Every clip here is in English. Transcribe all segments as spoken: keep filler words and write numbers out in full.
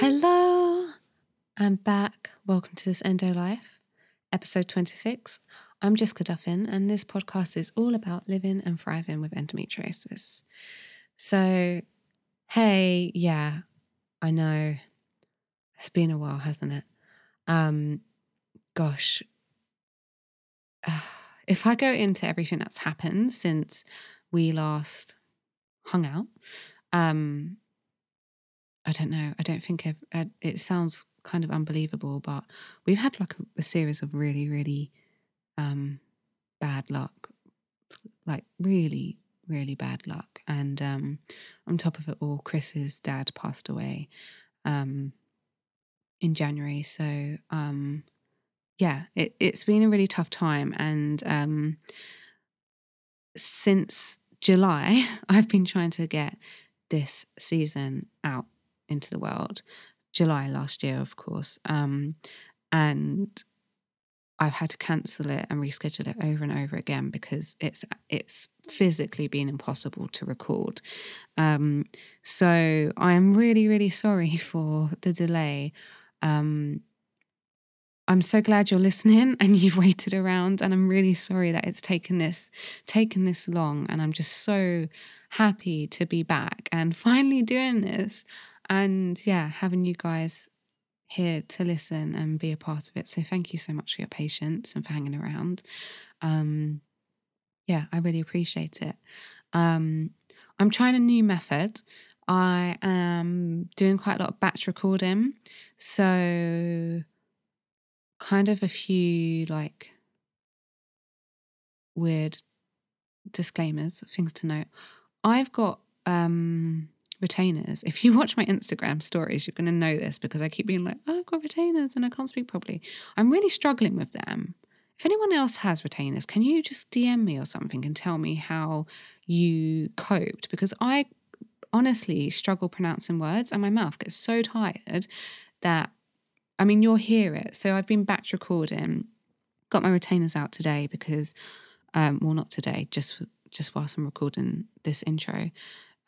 Hello, I'm back. Welcome to This Endo Life, episode twenty-six. I'm Jessica Duffin, and this podcast is all about living and thriving with endometriosis. So, hey, yeah, I know it's been a while, hasn't it? Um, gosh, uh, if I go into everything that's happened since we last hung out, um, I don't know. I don't think I've, I, it sounds kind of unbelievable, but we've had like a, a series of really, really um, bad luck, like really, really bad luck. And um, on top of it all, Chris's dad passed away um, in January. So um, yeah, it, it's been a really tough time. And um, since July, I've been trying to get this season out into the world, July last year, of course. Um, and I've had to cancel it and reschedule it over and over again because it's it's physically been impossible to record. Um, so I'm really, really sorry for the delay. Um, I'm so glad you're listening and you've waited around, and I'm really sorry that it's taken this taken this long, and I'm just so happy to be back and finally doing this. And yeah, having you guys here to listen and be a part of it. So thank you so much for your patience and for hanging around. Um, yeah, I really appreciate it. Um, I'm trying a new method. I am doing quite a lot of batch recording. So kind of a few like weird disclaimers, things to note. I've got... Um, retainers. If you watch my Instagram stories, you're going to know this because I keep being like, oh, I've got retainers and I can't speak properly. I'm really struggling with them. If anyone else has retainers, can you just D M me or something and tell me how you coped? Because I honestly struggle pronouncing words and my mouth gets so tired that, I mean, you'll hear it. So I've been batch recording, got my retainers out today because, um, well, not today, just, just whilst I'm recording this intro.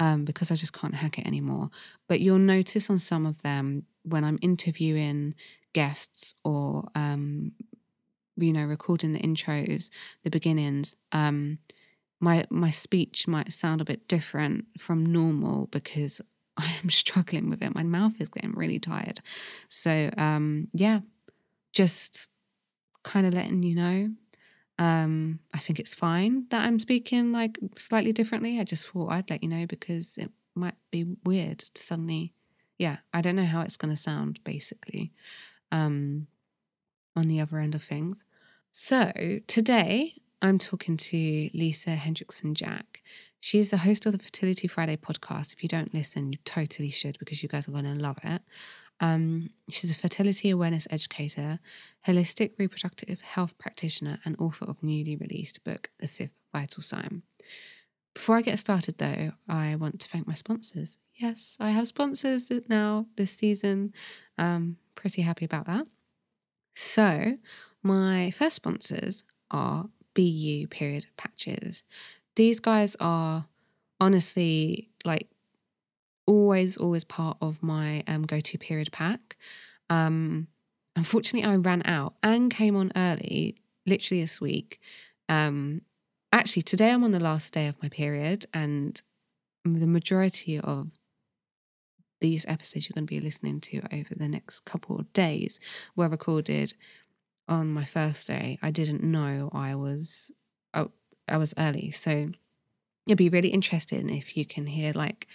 Um, because I just can't hack it anymore. But you'll notice on some of them when I'm interviewing guests or, um, you know, recording the intros, the beginnings, um, my my speech might sound a bit different from normal because I am struggling with it. My mouth is getting really tired. So, um, yeah, just kind of letting you know. Um, I think it's fine that I'm speaking like slightly differently. I just thought I'd let you know because it might be weird to suddenly, yeah, I don't know how it's going to sound basically um, on the other end of things. So today I'm talking to Lisa Hendrickson-Jack. She's the host of the Fertility Friday podcast. If you don't listen, you totally should because you guys are going to love it. Um, she's a fertility awareness educator, holistic reproductive health practitioner, and author of newly released book, The Fifth Vital Sign. Before I get started, though, I want to thank my sponsors. Yes, I have sponsors now this season. Um, pretty happy about that. So my first sponsors are B U Period Patches. These guys are honestly like always, always part of my um, go-to period pack. Um, unfortunately, I ran out and came on early, literally this week. Um, actually, today I'm on the last day of my period, and the majority of these episodes you're going to be listening to over the next couple of days were recorded on my first day. I didn't know I was I, I was early, so it'd be really interesting if you can hear like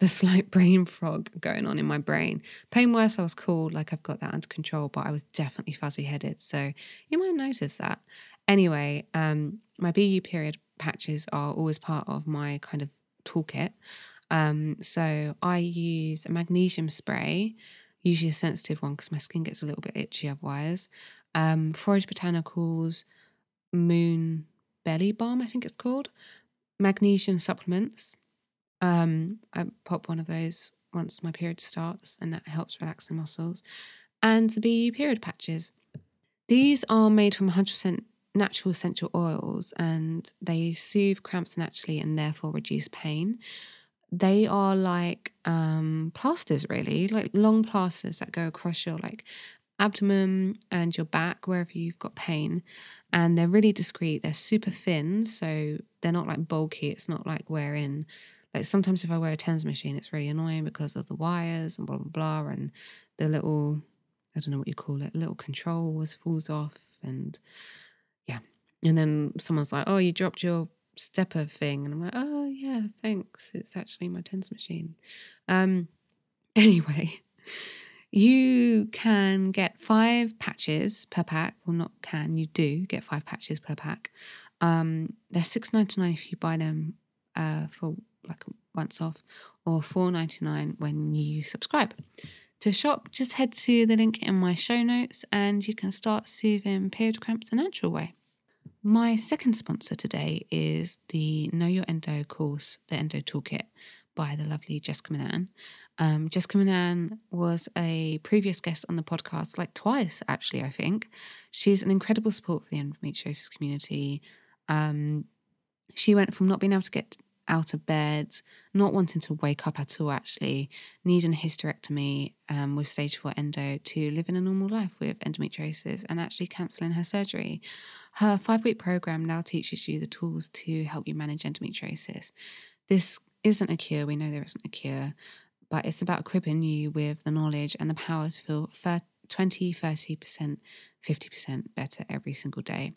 the slight brain fog going on in my brain. Pain worse, I was cool, like I've got that under control, but I was definitely fuzzy-headed, so you might notice that. Anyway, um, my B U period patches are always part of my kind of toolkit. Um, so I use a magnesium spray, usually a sensitive one because my skin gets a little bit itchy otherwise. Um, Forage Botanicals, Moon Belly Balm, I think it's called, magnesium supplements. Um, I pop one of those once my period starts, and that helps relax the muscles. And the B U period patches. These are made from one hundred percent natural essential oils, and they soothe cramps naturally and therefore reduce pain. they are like um, plasters, really, like long plasters that go across your like abdomen and your back, wherever you've got pain. And they're really discreet. They're super thin, so they're not like bulky. It's not like wearing, like sometimes if I wear a TENS machine, it's really annoying because of the wires and blah, blah, blah, and the little, I don't know what you call it, little control was falls off. And yeah. And then someone's like, oh, you dropped your stepper thing. And I'm like, oh yeah, thanks. It's actually my TENS machine. Um, anyway, you can get five patches per pack. Well, not can, you do get five patches per pack. Um, they're six ninety-nine if you buy them uh, for like once off, or four ninety-nine when you subscribe. To shop, just head to the link in my show notes and you can start soothing period cramps the natural way. My second sponsor today is the Know Your Endo course, The Endo Toolkit, by the lovely Jessica Minan. Um, Jessica Minan was a previous guest on the podcast, like twice actually, I think. She's an incredible support for the endometriosis community. Um, she went from not being able to get out of bed, not wanting to wake up at all actually, needing a hysterectomy um, with stage four endo, to living a normal life with endometriosis and actually cancelling her surgery. Her five-week programme now teaches you the tools to help you manage endometriosis. This isn't a cure, we know there isn't a cure, but it's about equipping you with the knowledge and the power to feel fertile, twenty, thirty percent, fifty percent better every single day.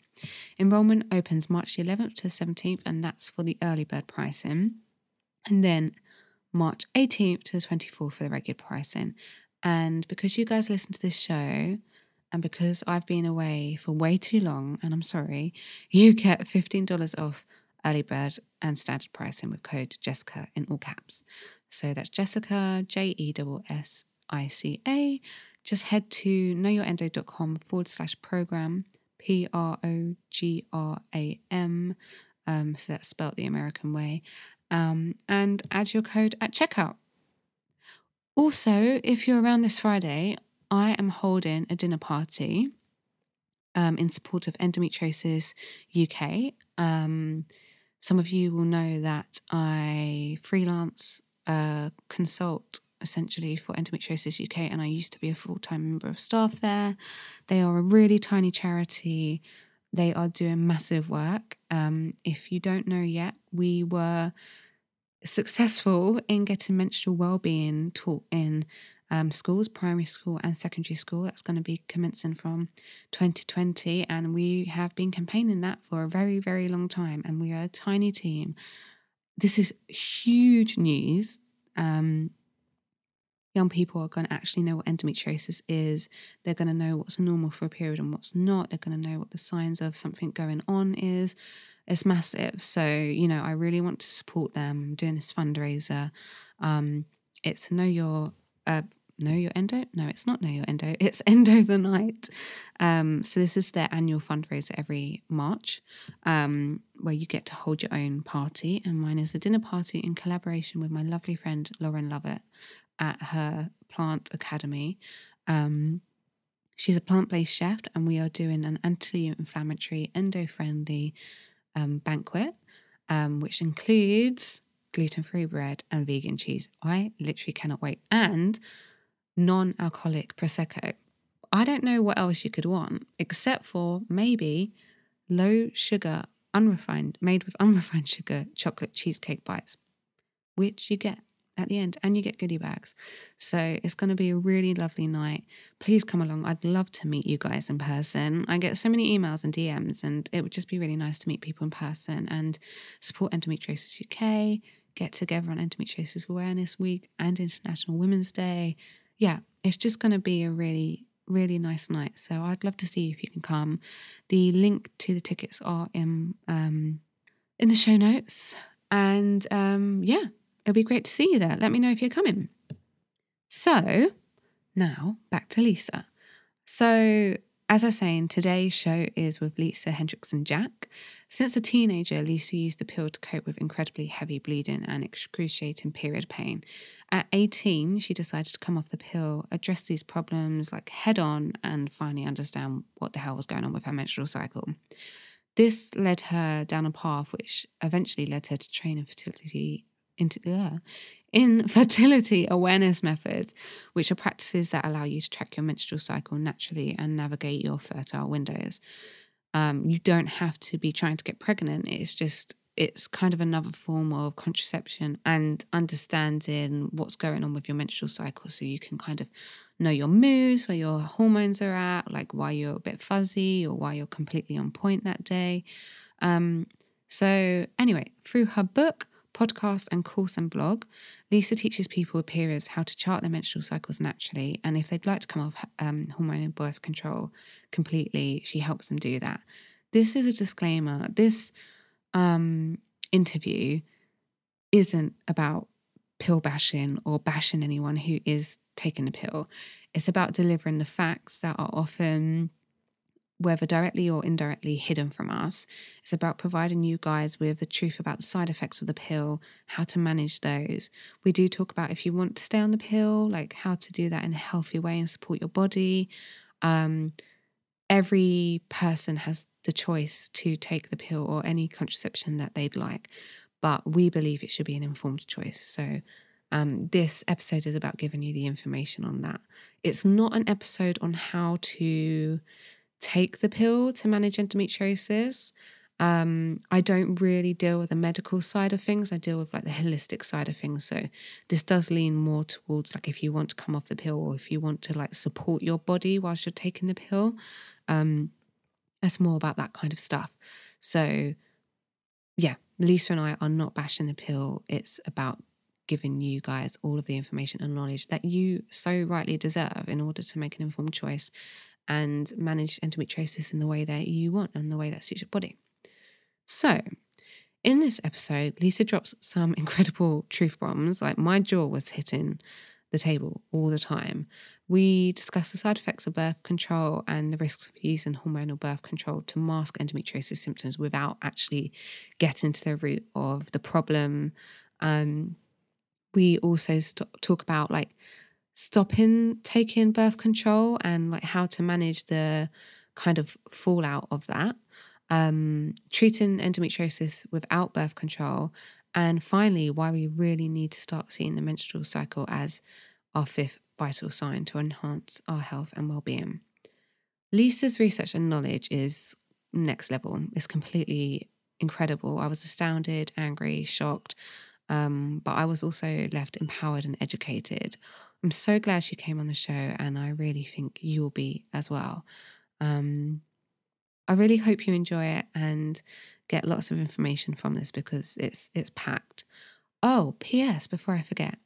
Enrollment opens March the eleventh to the seventeenth, and that's for the early bird pricing. And then March eighteenth to the twenty-fourth for the regular pricing. And because you guys listen to this show, and because I've been away for way too long, and I'm sorry, you get fifteen dollars off early bird and standard pricing with code Jessica in all caps. So that's Jessica, J E S S I C A. Just head to knowyourendo.com forward slash program, P R O G R A M, um, so that's spelled the American way, um, and add your code at checkout. Also, if you're around this Friday, I am holding a dinner party um, in support of Endometriosis U K. Um, some of you will know that I freelance, uh, consult, essentially, for Endometriosis U K, and I used to be a full-time member of staff there. They are a really tiny charity. They are doing massive work. Um, if you don't know yet, we were successful in getting menstrual wellbeing taught in um, schools, primary school and secondary school. That's going to be commencing from twenty twenty, and we have been campaigning that for a very, very long time, and we are a tiny team. This is huge news. Um, Young people are going to actually know what endometriosis is. They're going to know what's normal for a period and what's not. They're going to know what the signs of something going on is. It's massive. So, you know, I really want to support them. I'm doing this fundraiser. Um, it's Know Your uh, Know Your Endo? No, it's not Know Your Endo. It's Endo the Night. Um, so this is their annual fundraiser every March, um, where you get to hold your own party. And mine is a dinner party in collaboration with my lovely friend Lauren Lovett at her plant academy. Um, she's a plant-based chef, and we are doing an anti-inflammatory, endo-friendly um, banquet, um, which includes gluten-free bread and vegan cheese. I literally cannot wait. And non-alcoholic Prosecco. I don't know what else you could want, except for maybe low sugar, unrefined, made with unrefined sugar, chocolate cheesecake bites, which you get at the end, and you get goodie bags. So it's going to be a really lovely night. Please come along. I'd love to meet you guys in person. I get so many emails and D Ms, and it would just be really nice to meet people in person and support Endometriosis U K, get together on Endometriosis Awareness Week and International Women's Day. Yeah, it's just going to be a really, really nice night. So I'd love to see you if you can come. The link to the tickets are in um, in the show notes. And um, yeah, it'll be great to see you there. Let me know if you're coming. So now back to Lisa. So as I was saying, today's show is with Lisa Hendrickson-Jack. Since a teenager, Lisa used the pill to cope with incredibly heavy bleeding and excruciating period pain. At eighteen, she decided to come off the pill, address these problems like head on, and finally understand what the hell was going on with her menstrual cycle. This led her down a path which eventually led her to train in fertility into uh, infertility awareness methods, which are practices that allow you to track your menstrual cycle naturally and navigate your fertile windows. Um, you don't have to be trying to get pregnant. It's just, it's kind of another form of contraception and understanding what's going on with your menstrual cycle, so you can kind of know your moods, where your hormones are at, like why you're a bit fuzzy or why you're completely on point that day. Um, so anyway, through her book, podcast and course and blog, Lisa teaches people with periods how to chart their menstrual cycles naturally, and if they'd like to come off um, hormonal birth control completely, she helps them do that. This is a disclaimer. This um, interview isn't about pill bashing or bashing anyone who is taking the pill. It's about delivering the facts that are often, whether directly or indirectly, hidden from us. It's about providing you guys with the truth about the side effects of the pill, how to manage those. We do talk about if you want to stay on the pill, like how to do that in a healthy way and support your body. Um, every person has the choice to take the pill or any contraception that they'd like, but we believe it should be an informed choice. So um, this episode is about giving you the information on that. It's not an episode on how to take the pill to manage endometriosis. Um, I don't really deal with the medical side of things. I deal with like the holistic side of things. So this does lean more towards like if you want to come off the pill or if you want to like support your body whilst you're taking the pill. Um, that's more about that kind of stuff. So yeah, Lisa and I are not bashing the pill. It's about giving you guys all of the information and knowledge that you so rightly deserve in order to make an informed choice and manage endometriosis in the way that you want and the way that suits your body. So in this episode, Lisa drops some incredible truth bombs. Like my jaw was hitting the table all the time. We discuss the side effects of birth control and the risks of using hormonal birth control to mask endometriosis symptoms without actually getting to the root of the problem. Um, we also st- talk about like stopping taking birth control and like how to manage the kind of fallout of that, um, treating endometriosis without birth control, and finally why we really need to start seeing the menstrual cycle as our fifth vital sign to enhance our health and well-being. Lisa's research and knowledge is next level. It's completely incredible. I was astounded, angry, shocked, um, but I was also left empowered and educated. I'm so glad she came on the show, and I really think you will be as well. Um, I really hope you enjoy it and get lots of information from this because it's it's packed. Oh, P S before I forget,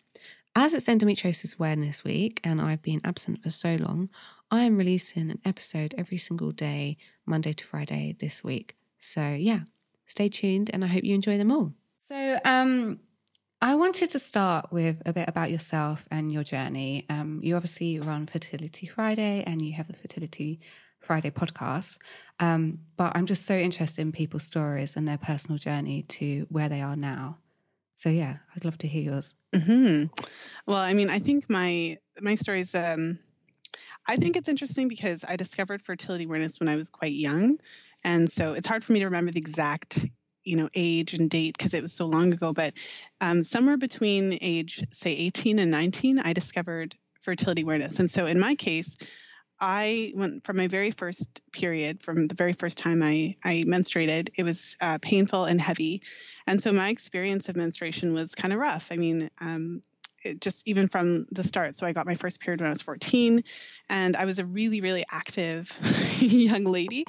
as it's Endometriosis Awareness Week and I've been absent for so long, I am releasing an episode every single day, Monday to Friday this week. So yeah, stay tuned and I hope you enjoy them all. So, um... I wanted to start with a bit about yourself and your journey. Um, you obviously run Fertility Friday and you have the Fertility Friday podcast, um, but I'm just so interested in people's stories and their personal journey to where they are now. So yeah, I'd love to hear yours. Mm-hmm. Well, I mean, I think my my story is, um, I think it's interesting because I discovered fertility awareness when I was quite young, and so it's hard for me to remember the exact you know, age and date because it was so long ago, but um, somewhere between age, say eighteen and nineteen, I discovered fertility awareness. And so in my case, I went from my very first period, from the very first time I, I menstruated, it was uh, painful and heavy. And so my experience of menstruation was kind of rough. I mean, um, it just even from the start. So I got my first period when I was fourteen, and I was a really, really active young lady.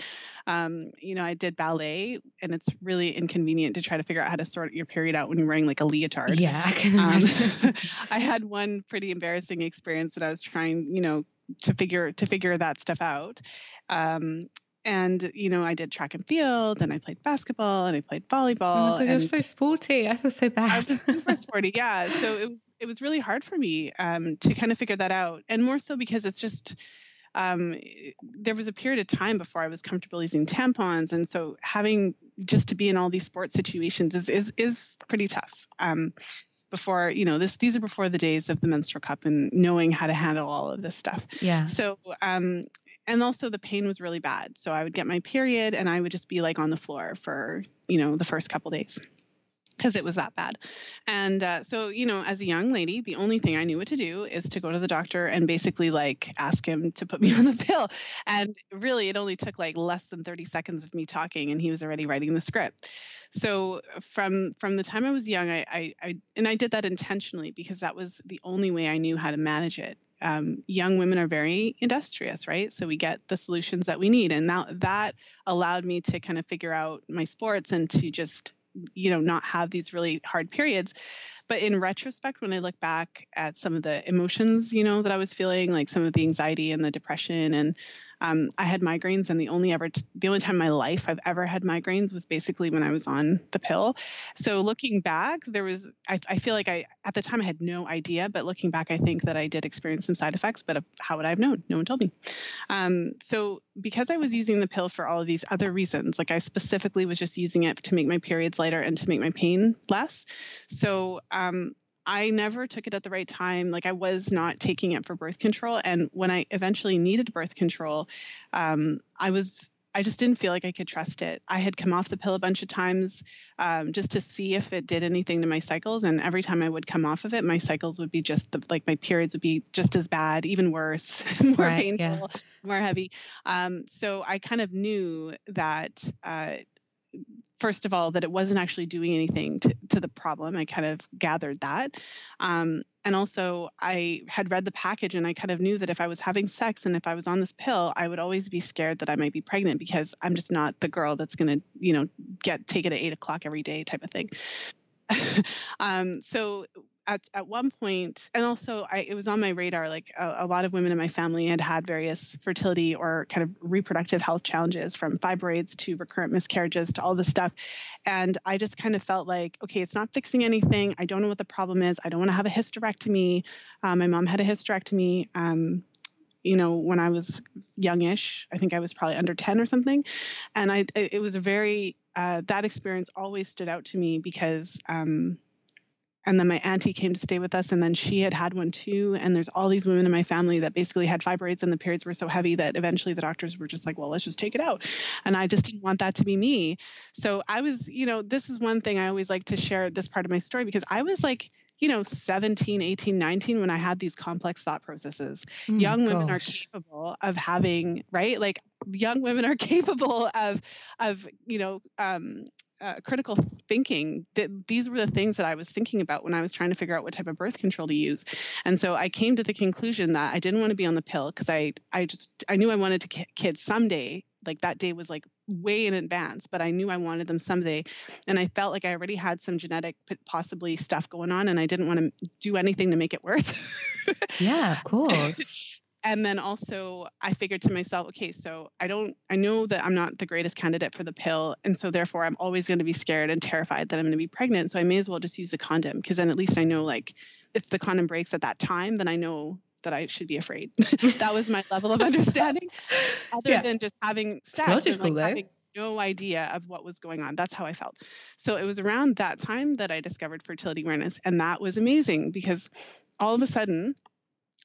Um, you know, I did ballet, and it's really inconvenient to try to figure out how to sort your period out when you're wearing like a leotard. Yeah, I can imagine. Um, I had one pretty embarrassing experience when I was trying, you know, to figure to figure that stuff out. Um, And, you know, I did track and field, and I played basketball, and I played volleyball. Oh, and it was so sporty. I feel so bad. I was super sporty, yeah. So it was it was really hard for me um, to kind of figure that out. And more so because it's just, um, there was a period of time before I was comfortable using tampons. And so having just to be in all these sports situations is is, is pretty tough. Um, before, you know, this these are before the days of the menstrual cup and knowing how to handle all of this stuff. Yeah. So, um And also the pain was really bad. So I would get my period and I would just be like on the floor for, you know, the first couple days. because it was that bad. And uh, so, you know, as a young lady, the only thing I knew what to do is to go to the doctor and basically like ask him to put me on the pill. And really, it only took like less than thirty seconds of me talking, and he was already writing the script. So from from the time I was young, I, I, I and I did that intentionally because that was the only way I knew how to manage it. Um, young women are very industrious, right? So we get the solutions that we need. And now that, that allowed me to kind of figure out my sports and to just, you know, not have these really hard periods. But in retrospect, when I look back at some of the emotions, you know, that I was feeling, like some of the anxiety and the depression, and um, I had migraines, and the only ever, t- the only time in my life I've ever had migraines was basically when I was on the pill. So looking back, there was, I, I feel like I, at the time I had no idea, but looking back, I think that I did experience some side effects, but how would I have known? No one told me. Um, so because I was using the pill for all of these other reasons, like I specifically was just using it to make my periods lighter and to make my pain less. So, um, I never took it at the right time. Like I was not taking it for birth control. And when I eventually needed birth control, um, I was, I just didn't feel like I could trust it. I had come off the pill a bunch of times um, just to see if it did anything to my cycles. And every time I would come off of it, my cycles would be just the, like my periods would be just as bad, even worse, more right, painful, yeah. more heavy. Um, so I kind of knew that, uh, first of all, that it wasn't actually doing anything to, to the problem. I kind of gathered that. Um, and also I had read the package, and I kind of knew that if I was having sex and if I was on this pill, I would always be scared that I might be pregnant because I'm just not the girl that's going to, you know, get, take it at eight o'clock every day type of thing. um, so At, at one point, and also I, it was on my radar, like a, a lot of women in my family had had various fertility or kind of reproductive health challenges, from fibroids to recurrent miscarriages to all this stuff. And I just kind of felt like, okay, it's not fixing anything. I don't know what the problem is. I don't want to have a hysterectomy. Um, my mom had a hysterectomy, um, you know, when I was youngish. I think I was probably under ten or something. And I, it was a very, uh, that experience always stood out to me because, um, and then my auntie came to stay with us, and then she had had one too. And there's all these women in my family that basically had fibroids, and the periods were so heavy that eventually the doctors were just like, well, let's just take it out. And I just didn't want that to be me. So I was, you know, this is one thing I always like to share, this part of my story, because I was like, you know, seventeen, eighteen, nineteen, when I had these complex thought processes. Mm, young gosh. Women are capable of having, right? Like young women are capable of, of, you know, um, Uh, critical thinking. Th- these were the things that I was thinking about when I was trying to figure out what type of birth control to use. And so I came to the conclusion that I didn't want to be on the pill because I, I just, I knew I wanted to k- kids someday. Like that day was like way in advance, but I knew I wanted them someday. And I felt like I already had some genetic possibly stuff going on, and I didn't want to do anything to make it worse. Yeah, of course. And then also I figured to myself, okay, so I don't, I know that I'm not the greatest candidate for the pill. And so therefore I'm always going to be scared and terrified that I'm going to be pregnant. So I may as well just use a condom, because then at least I know, like, if the condom breaks at that time, then I know that I should be afraid. That was my level of understanding other yeah. than just having sex and like, having no idea of what was going on. That's how I felt. So it was around that time that I discovered fertility awareness. And that was amazing because all of a sudden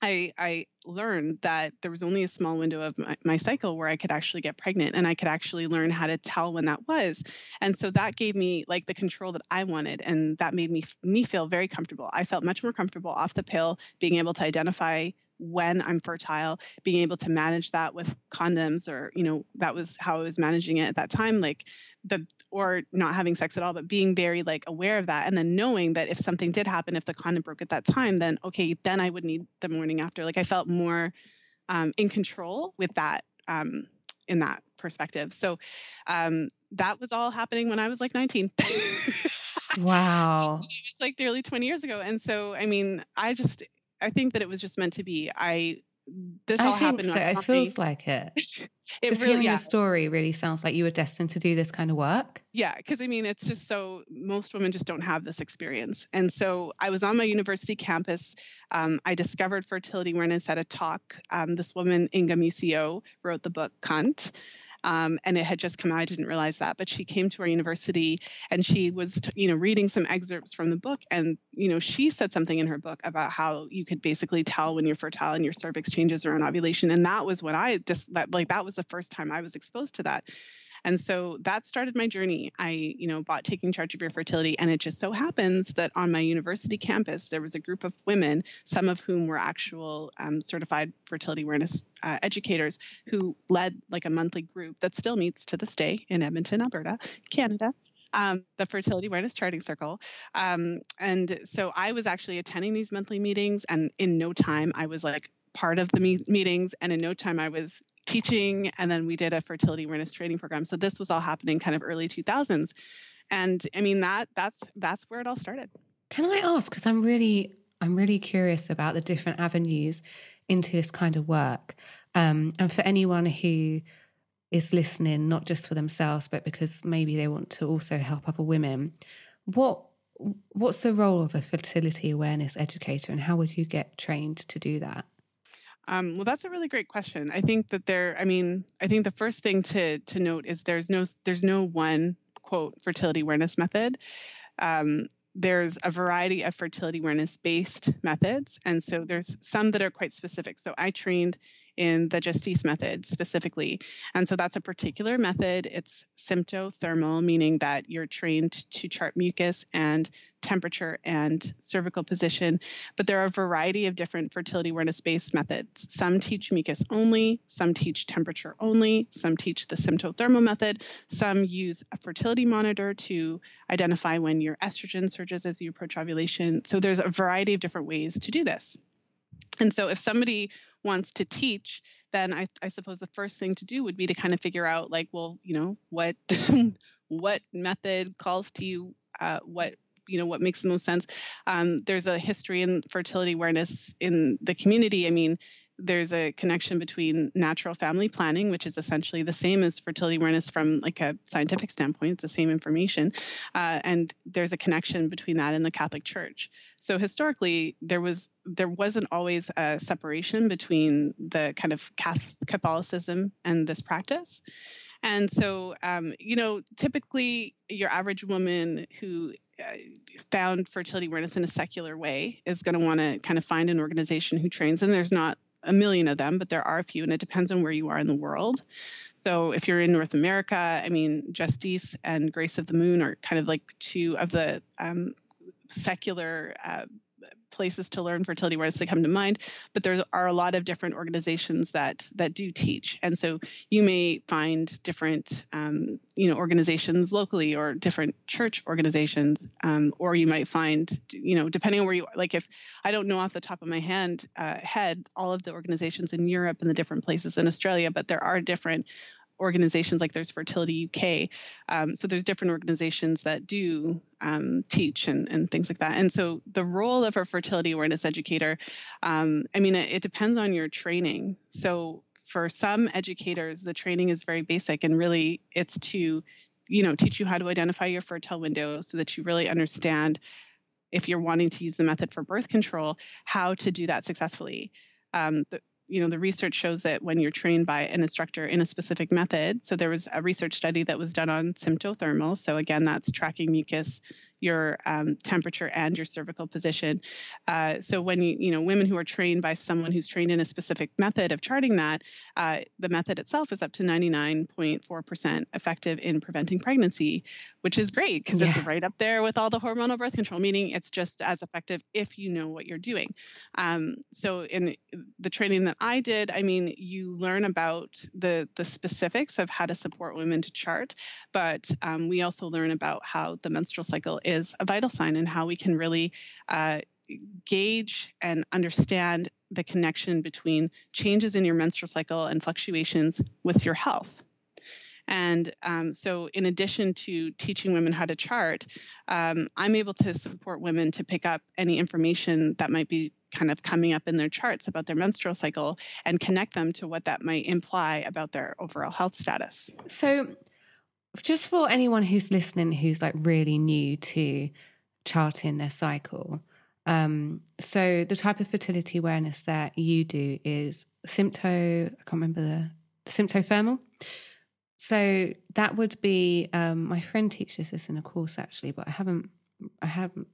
I, I learned that there was only a small window of my, my cycle where I could actually get pregnant, and I could actually learn how to tell when that was. And so that gave me like the control that I wanted, and that made me me feel very comfortable. I felt much more comfortable off the pill, being able to identify when I'm fertile, being able to manage that with condoms, or, you know, that was how I was managing it at that time, like the, or not having sex at all, but being very like aware of that. And then knowing that if something did happen, if the condom broke at that time, then, okay, then I would need the morning after. Like I felt more um, in control with that um, in that perspective. So um, that was all happening when I was like nineteen. Wow. It's like nearly twenty years ago. And so, I mean, I just, I think that it was just meant to be. I this I all think happened. So. It feels like it. it just really, hearing yeah. your story really sounds like you were destined to do this kind of work. Yeah, because I mean, it's just so most women just don't have this experience. And so I was on my university campus. Um, I discovered fertility awareness at a talk. Um, this woman, Inga Muscio, wrote the book Cunt. Um, and it had just come out. I didn't realize that, but she came to our university, and she was, t- you know, reading some excerpts from the book. And, you know, she said something in her book about how you could basically tell when you're fertile and your cervix changes around ovulation. And that was when I just, that, like, that was the first time I was exposed to that. And so that started my journey. I, you know, bought Taking Charge of Your Fertility, and it just so happens that on my university campus, there was a group of women, some of whom were actual um, certified fertility awareness uh, educators, who led like a monthly group that still meets to this day in Edmonton, Alberta, Canada, um, the Fertility Awareness Charting Circle. Um, and so I was actually attending these monthly meetings, and in no time, I was like part of the me- meetings, and in no time, I was teaching, and then we did a fertility awareness training program. So this was all happening kind of early two thousands. And I mean, that that's that's where it all started. Can I ask, because I'm really, I'm really curious about the different avenues into this kind of work. Um, and for anyone who is listening, not just for themselves, but because maybe they want to also help other women, what what's the role of a fertility awareness educator, and how would you get trained to do that? Um, well, that's a really great question. I think that there, I mean, I think the first thing to to note is there's no there's no one, quote, fertility awareness method. Um, there's a variety of fertility awareness-based methods. And so there's some that are quite specific. So I trained in the Justice method specifically. And so that's a particular method. It's symptothermal, meaning that you're trained to chart mucus and temperature and cervical position. But there are a variety of different fertility awareness-based methods. Some teach mucus only, some teach temperature only, some teach the symptothermal method, some use a fertility monitor to identify when your estrogen surges as you approach ovulation. So there's a variety of different ways to do this. And so if somebody wants to teach, then I, I suppose the first thing to do would be to kind of figure out, like, well, you know, what what method calls to you, uh, what you know, what makes the most sense. Um, there's a history in fertility awareness in the community. I mean, there's a connection between natural family planning, which is essentially the same as fertility awareness from like a scientific standpoint. It's the same information. Uh, and there's a connection between that and the Catholic Church. So historically, there was there wasn't always a separation between the kind of Catholicism and this practice. And so, um, you know, typically your average woman who found fertility awareness in a secular way is going to want to kind of find an organization who trains. And there's not a million of them, but there are a few, and it depends on where you are in the world. So if you're in North America, I mean, Justice and Grace of the Moon are kind of like two of the um, secular uh, places to learn fertility awareness that come to mind, but there are a lot of different organizations that that do teach. And so you may find different, um, you know, organizations locally or different church organizations, um, or you might find, you know, depending on where you are, like if I don't know off the top of my hand, uh, head, all of the organizations in Europe and the different places in Australia, but there are different organizations, like there's Fertility U K. Um, so there's different organizations that do um, teach and, and things like that. And so the role of a fertility awareness educator, um, I mean, it, it depends on your training. So for some educators, the training is very basic, and really it's to, you know, teach you how to identify your fertile window so that you really understand, if you're wanting to use the method for birth control, how to do that successfully. Um, the, You know, the research shows that when you're trained by an instructor in a specific method, so there was a research study that was done on symptothermal. So again, that's tracking mucus, your um, temperature, and your cervical position. Uh, so when you, you know, women who are trained by someone who's trained in a specific method of charting that, uh, the method itself is up to ninety-nine point four percent effective in preventing pregnancy, which is great because yeah. it's right up there with all the hormonal birth control, meaning it's just as effective if you know what you're doing. Um, so in the training that I did, I mean, you learn about the, the specifics of how to support women to chart, but um, we also learn about how the menstrual cycle is a vital sign and how we can really uh, gauge and understand the connection between changes in your menstrual cycle and fluctuations with your health. And um, so in addition to teaching women how to chart, um, I'm able to support women to pick up any information that might be kind of coming up in their charts about their menstrual cycle and connect them to what that might imply about their overall health status. So just for anyone who's listening, who's like really new to charting their cycle. Um, so the type of fertility awareness that you do is sympto, I can't remember the symptothermal. So that would be, um, my friend teaches this in a course actually, but I haven't, I haven't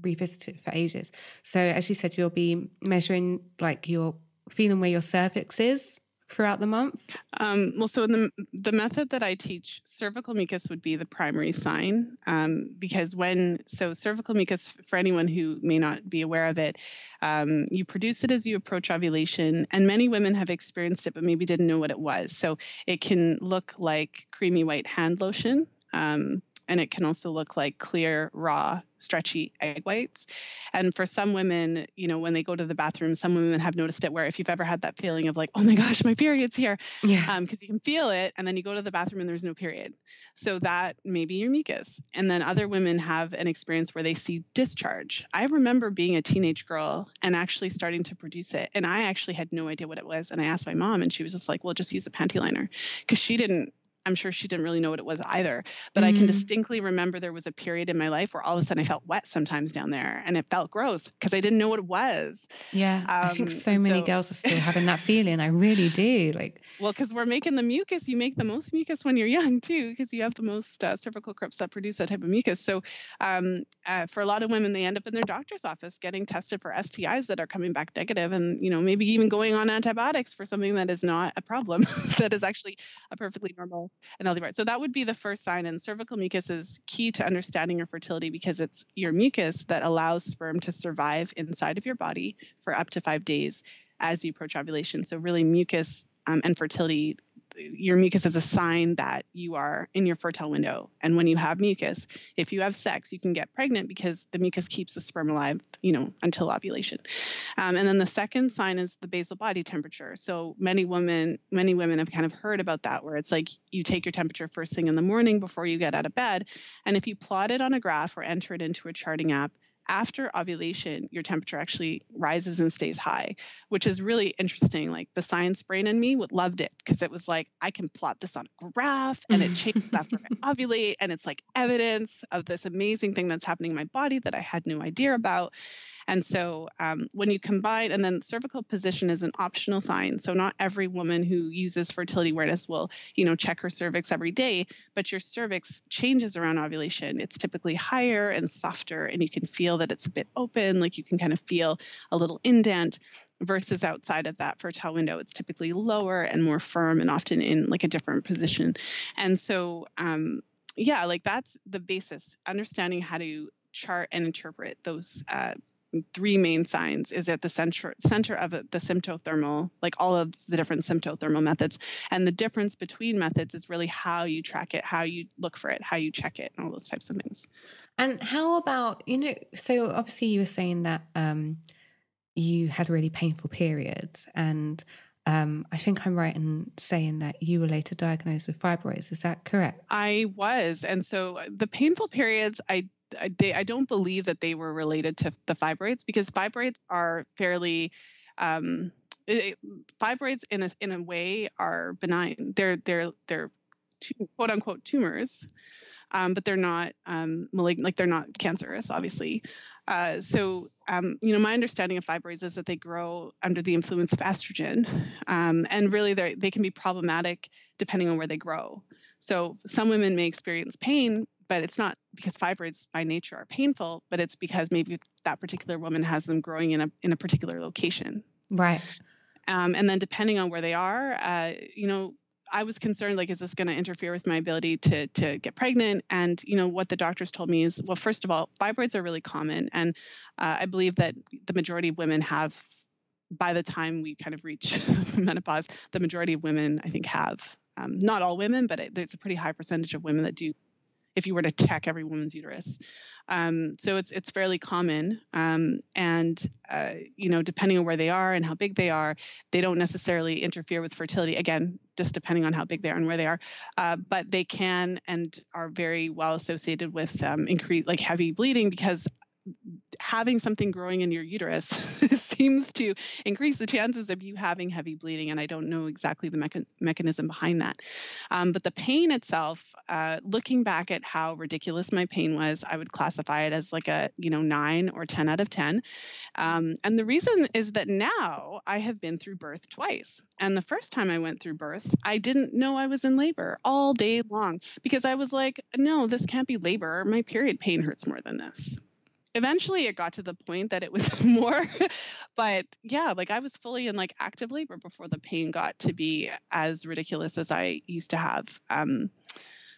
revisited it for ages. So as you said, you'll be measuring like your feeling where your cervix is throughout the month? Um, well, so in the, the method that I teach, cervical mucus would be the primary sign, um, because when, so cervical mucus, for anyone who may not be aware of it, um, you produce it as you approach ovulation, and many women have experienced it, but maybe didn't know what it was. So it can look like creamy white hand lotion, um, and it can also look like clear, raw, stretchy egg whites. And for some women, you know, when they go to the bathroom, some women have noticed it, where if you've ever had that feeling of like, oh my gosh, my period's here, yeah. um, because you can feel it. And then you go to the bathroom and there's no period. So that may be your mucus. And then other women have an experience where they see discharge. I remember being a teenage girl and actually starting to produce it. And I actually had no idea what it was. And I asked my mom, and she was just like, well, just use a panty liner, because she didn't, I'm sure she didn't really know what it was either, but mm-hmm. I can distinctly remember there was a period in my life where all of a sudden I felt wet sometimes down there, and it felt gross because I didn't know what it was. Yeah. Um, I think so many so... girls are still having that feeling. I really do. Like, well, because we're making the mucus, you make the most mucus when you're young too, because you have the most uh, cervical crypts that produce that type of mucus. So um, uh, for a lot of women, they end up in their doctor's office getting tested for S T Is that are coming back negative, and, you know, maybe even going on antibiotics for something that is not a problem, that is actually a perfectly normal and healthy part. So that would be the first sign. And cervical mucus is key to understanding your fertility, because it's your mucus that allows sperm to survive inside of your body for up to five days as you approach ovulation. So really mucus um, and fertility, your mucus is a sign that you are in your fertile window. And when you have mucus, if you have sex, you can get pregnant, because the mucus keeps the sperm alive, you know, until ovulation. Um, and then the second sign is the basal body temperature. So many women, many women have kind of heard about that, where it's like you take your temperature first thing in the morning before you get out of bed. And if you plot it on a graph or enter it into a charting app, after ovulation, your temperature actually rises and stays high, which is really interesting. Like, the science brain in me would loved it, because it was like, I can plot this on a graph, and it changes after I ovulate. And it's like evidence of this amazing thing that's happening in my body that I had no idea about. And so um, when you combine, and then cervical position is an optional sign. So not every woman who uses fertility awareness will, you know, check her cervix every day, but your cervix changes around ovulation. It's typically higher and softer, and you can feel that it's a bit open, like you can kind of feel a little indent, versus outside of that fertile window, it's typically lower and more firm, and often in like a different position. And so, um, yeah, like that's the basis. Understanding how to chart and interpret those uh three main signs is at the center center of the symptothermal, like all of the different symptothermal methods. And the difference between methods is really how you track it, how you look for it, how you check it, and all those types of things. And how about, you know, so obviously you were saying that um, you had really painful periods, and Um, I think I'm right in saying that you were later diagnosed with fibroids. Is that correct? I was. And so the painful periods, I, I, they, I don't believe that they were related to the fibroids, because fibroids are fairly... Um, it, fibroids in a, in a way are benign. They're, they're, they're quote unquote tumors, um, but they're not um, malignant, like they're not cancerous, obviously. Uh, so, um, you know, my understanding of fibroids is that they grow under the influence of estrogen, um, and really they can be problematic depending on where they grow. So some women may experience pain, but it's not because fibroids by nature are painful, but it's because maybe that particular woman has them growing in a in a particular location. Right. Um, and then depending on where they are, uh, you know, I was concerned, like, is this going to interfere with my ability to to get pregnant? And, you know, what the doctors told me is, well, first of all, fibroids are really common. And uh, I believe that the majority of women have, by the time we kind of reach menopause, the majority of women, I think, have. Um, not all women, but it, it's a pretty high percentage of women that do, if you were to check every woman's uterus. Um, so it's it's fairly common. Um, and, uh, you know, depending on where they are and how big they are, they don't necessarily interfere with fertility. Again, just depending on how big they are and where they are. Uh, but they can and are very well associated with um, increase, like heavy bleeding, because having something growing in your uterus seems to increase the chances of you having heavy bleeding. And I don't know exactly the mecha- mechanism behind that. Um, but the pain itself, uh, looking back at how ridiculous my pain was, I would classify it as like a, you know, nine or ten out of ten. Um, and the reason is that now I have been through birth twice. And the first time I went through birth, I didn't know I was in labor all day long, because I was like, no, this can't be labor. My period pain hurts more than this. Eventually, it got to the point that it was more But yeah, like I was fully in like active labor before the pain got to be as ridiculous as I used to have. Um,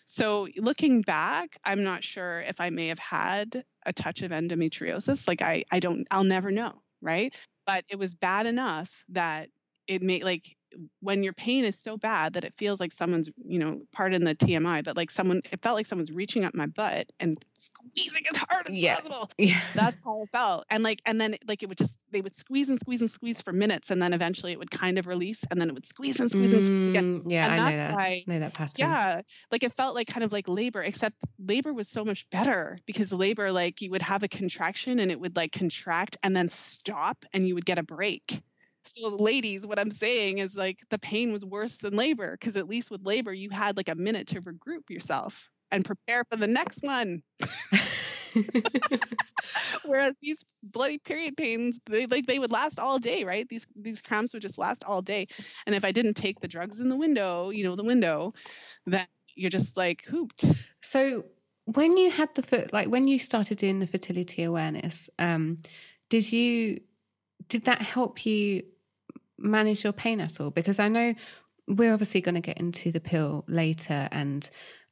so looking back, I'm not sure if I may have had a touch of endometriosis. Like I, I don't, I'll never know. Right. But it was bad enough that it made like, when your pain is so bad that it feels like someone's, you know, pardon the T M I, but like someone, it felt like someone's reaching up my butt and squeezing as hard as yeah. possible. Yeah. That's how it felt. And like, and then like, it would just, they would squeeze and squeeze and squeeze for minutes. And then eventually it would kind of release and then it would squeeze and squeeze mm, and squeeze again. Yeah. And I that's know that. Why, I know that pattern. Yeah. Like it felt like kind of like labor, except labor was so much better because labor, like you would have a contraction and it would like contract and then stop and you would get a break. So ladies, what I'm saying is like the pain was worse than labor because at least with labor, you had like a minute to regroup yourself and prepare for the next one. Whereas these bloody period pains, they like they would last all day, right? These these cramps would just last all day. And if I didn't take the drugs in the window, you know, the window, then you're just like hooped. So when you had the foot, like when you started doing the fertility awareness, um, did you... Did that help you manage your pain at all? Because I know we're obviously going to get into the pill later and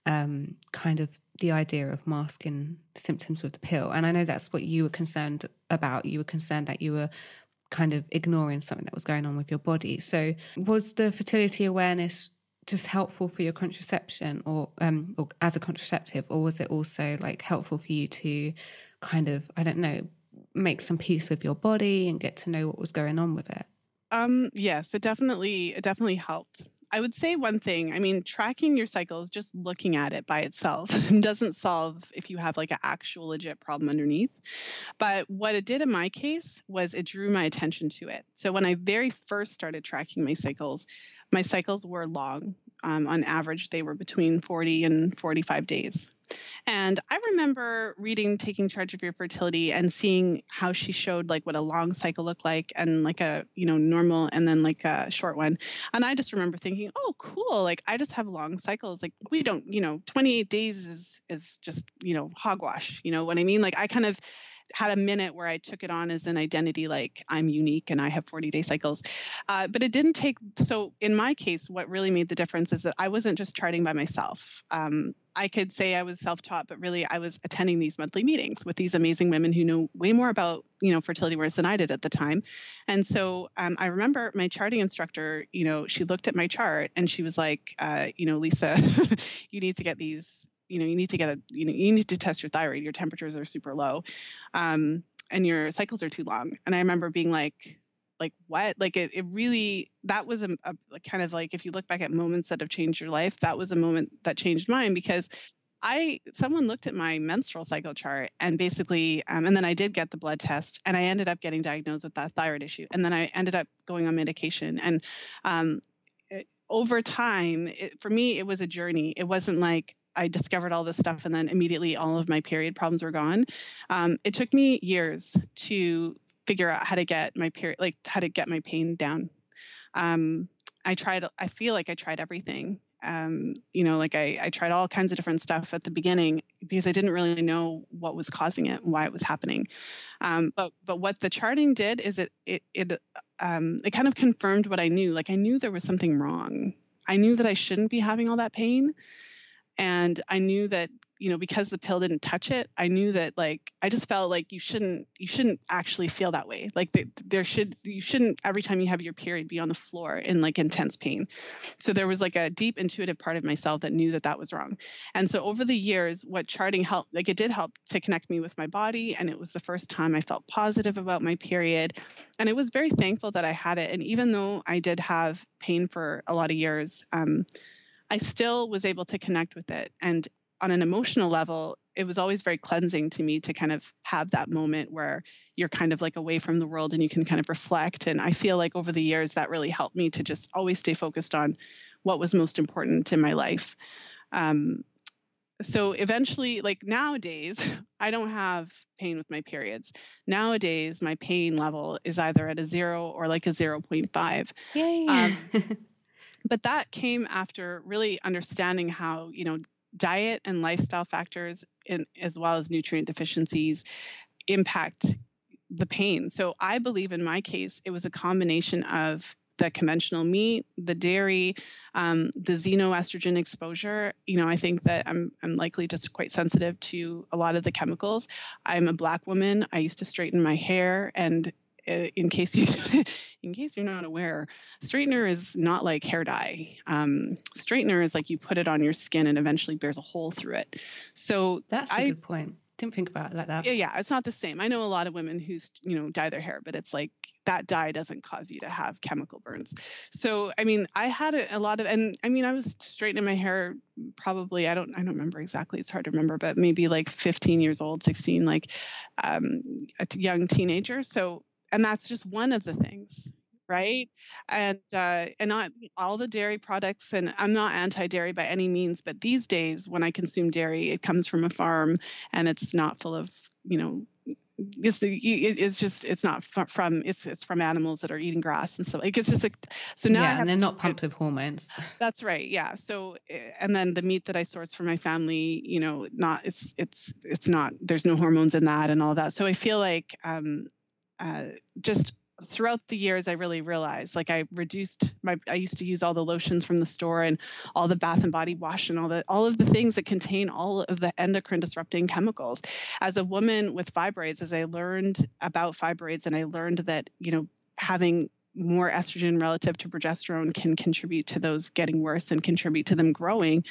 um, kind of the idea of masking symptoms with the pill. And I know that's what you were concerned about. You were concerned that you were kind of ignoring something that was going on with your body. So was the fertility awareness just helpful for your contraception or, um, or as a contraceptive, or was it also like helpful for you to kind of, I don't know, make some peace with your body and get to know what was going on with it? Um, yes, it definitely, it definitely helped. I would say one thing, I mean, tracking your cycles, just looking at it by itself doesn't solve if you have like an actual legit problem underneath. But what it did in my case was it drew my attention to it. So when I very first started tracking my cycles, my cycles were long. Um, on average, they were between forty and forty-five days. And I remember reading Taking Charge of Your Fertility and seeing how she showed like what a long cycle looked like and like a, you know, normal and then like a short one. And I just remember thinking, oh, cool. Like I just have long cycles. Like we don't, you know, twenty-eight days is, is just, you know, hogwash. You know what I mean? Like I kind of had a minute where I took it on as an identity, like I'm unique and I have forty day cycles. Uh, but it didn't take. So in my case, what really made the difference is that I wasn't just charting by myself. Um, I could say I was self-taught, but really I was attending these monthly meetings with these amazing women who know way more about, you know, fertility awareness than I did at the time. And so um, I remember my charting instructor, you know, she looked at my chart and she was like, uh, you know, Lisa, you need to get these, you know, you need to get a, you know, you need to test your thyroid. Your temperatures are super low um, and your cycles are too long. And I remember being like, like what? Like it, it really, that was a, a kind of like, if you look back at moments that have changed your life, that was a moment that changed mine because I, someone looked at my menstrual cycle chart and basically, um, and then I did get the blood test and I ended up getting diagnosed with that thyroid issue. And then I ended up going on medication. And um, it, over time, it, for me, it was a journey. It wasn't like, I discovered all this stuff and then immediately all of my period problems were gone. Um, it took me years to figure out how to get my period, like how to get my pain down. Um, I tried, I feel like I tried everything. Um, you know, like I, I tried all kinds of different stuff at the beginning because I didn't really know what was causing it and why it was happening. Um, but, but what the charting did is it, it, it, um, it kind of confirmed what I knew. Like I knew there was something wrong. I knew that I shouldn't be having all that pain. And I knew that, you know, because the pill didn't touch it, I knew that like, I just felt like you shouldn't, you shouldn't actually feel that way. Like the, there should, you shouldn't every time you have your period be on the floor in like intense pain. So there was like a deep intuitive part of myself that knew that that was wrong. And so over the years, what charting helped, like it did help to connect me with my body. And it was the first time I felt positive about my period. And I was very thankful that I had it. And even though I did have pain for a lot of years, um, I still was able to connect with it. And on an emotional level, it was always very cleansing to me to kind of have that moment where you're kind of like away from the world and you can kind of reflect. And I feel like over the years, that really helped me to just always stay focused on what was most important in my life. Um, so eventually, like nowadays, I don't have pain with my periods. Nowadays, my pain level is either at a zero or like a zero point five. Yay. Um, But that came after really understanding how, you know, diet and lifestyle factors in, as well as nutrient deficiencies impact the pain. So I believe in my case, it was a combination of the conventional meat, the dairy, um, the xenoestrogen exposure. You know, I think that I'm I'm likely just quite sensitive to a lot of the chemicals. I'm a Black woman. I used to straighten my hair, and in case you, in case you're not aware, straightener is not like hair dye. Um, straightener is like you put it on your skin and eventually bears a hole through it. So that's a I, good point. Didn't think about it like that. Yeah, it's not the same. I know a lot of women who, you know, dye their hair, but it's like that dye doesn't cause you to have chemical burns. So, I mean, I had a, a lot of, and I mean, I was straightening my hair probably, I don't, I don't remember exactly. It's hard to remember, but maybe like fifteen years old, sixteen, like um, a t- young teenager. So, and that's just one of the things. Right. And, uh, and not all the dairy products, and I'm not anti-dairy by any means, but these days when I consume dairy, it comes from a farm and it's not full of, you know, it's, it's just, it's not from, it's, it's from animals that are eating grass and stuff. Like, it's just like, so now. Yeah, and they're not pumped with hormones. That's right. Yeah. So, and then the meat that I source for my family, you know, not, it's, it's, it's not, there's no hormones in that and all that. So I feel like, um, uh, just, throughout the years, I really realized, like I reduced my, I used to use all the lotions from the store and all the bath and body wash and all the, all of the things that contain all of the endocrine disrupting chemicals. As a woman with fibroids, as I learned about fibroids and I learned that, you know, having more estrogen relative to progesterone can contribute to those getting worse and contribute to them growing.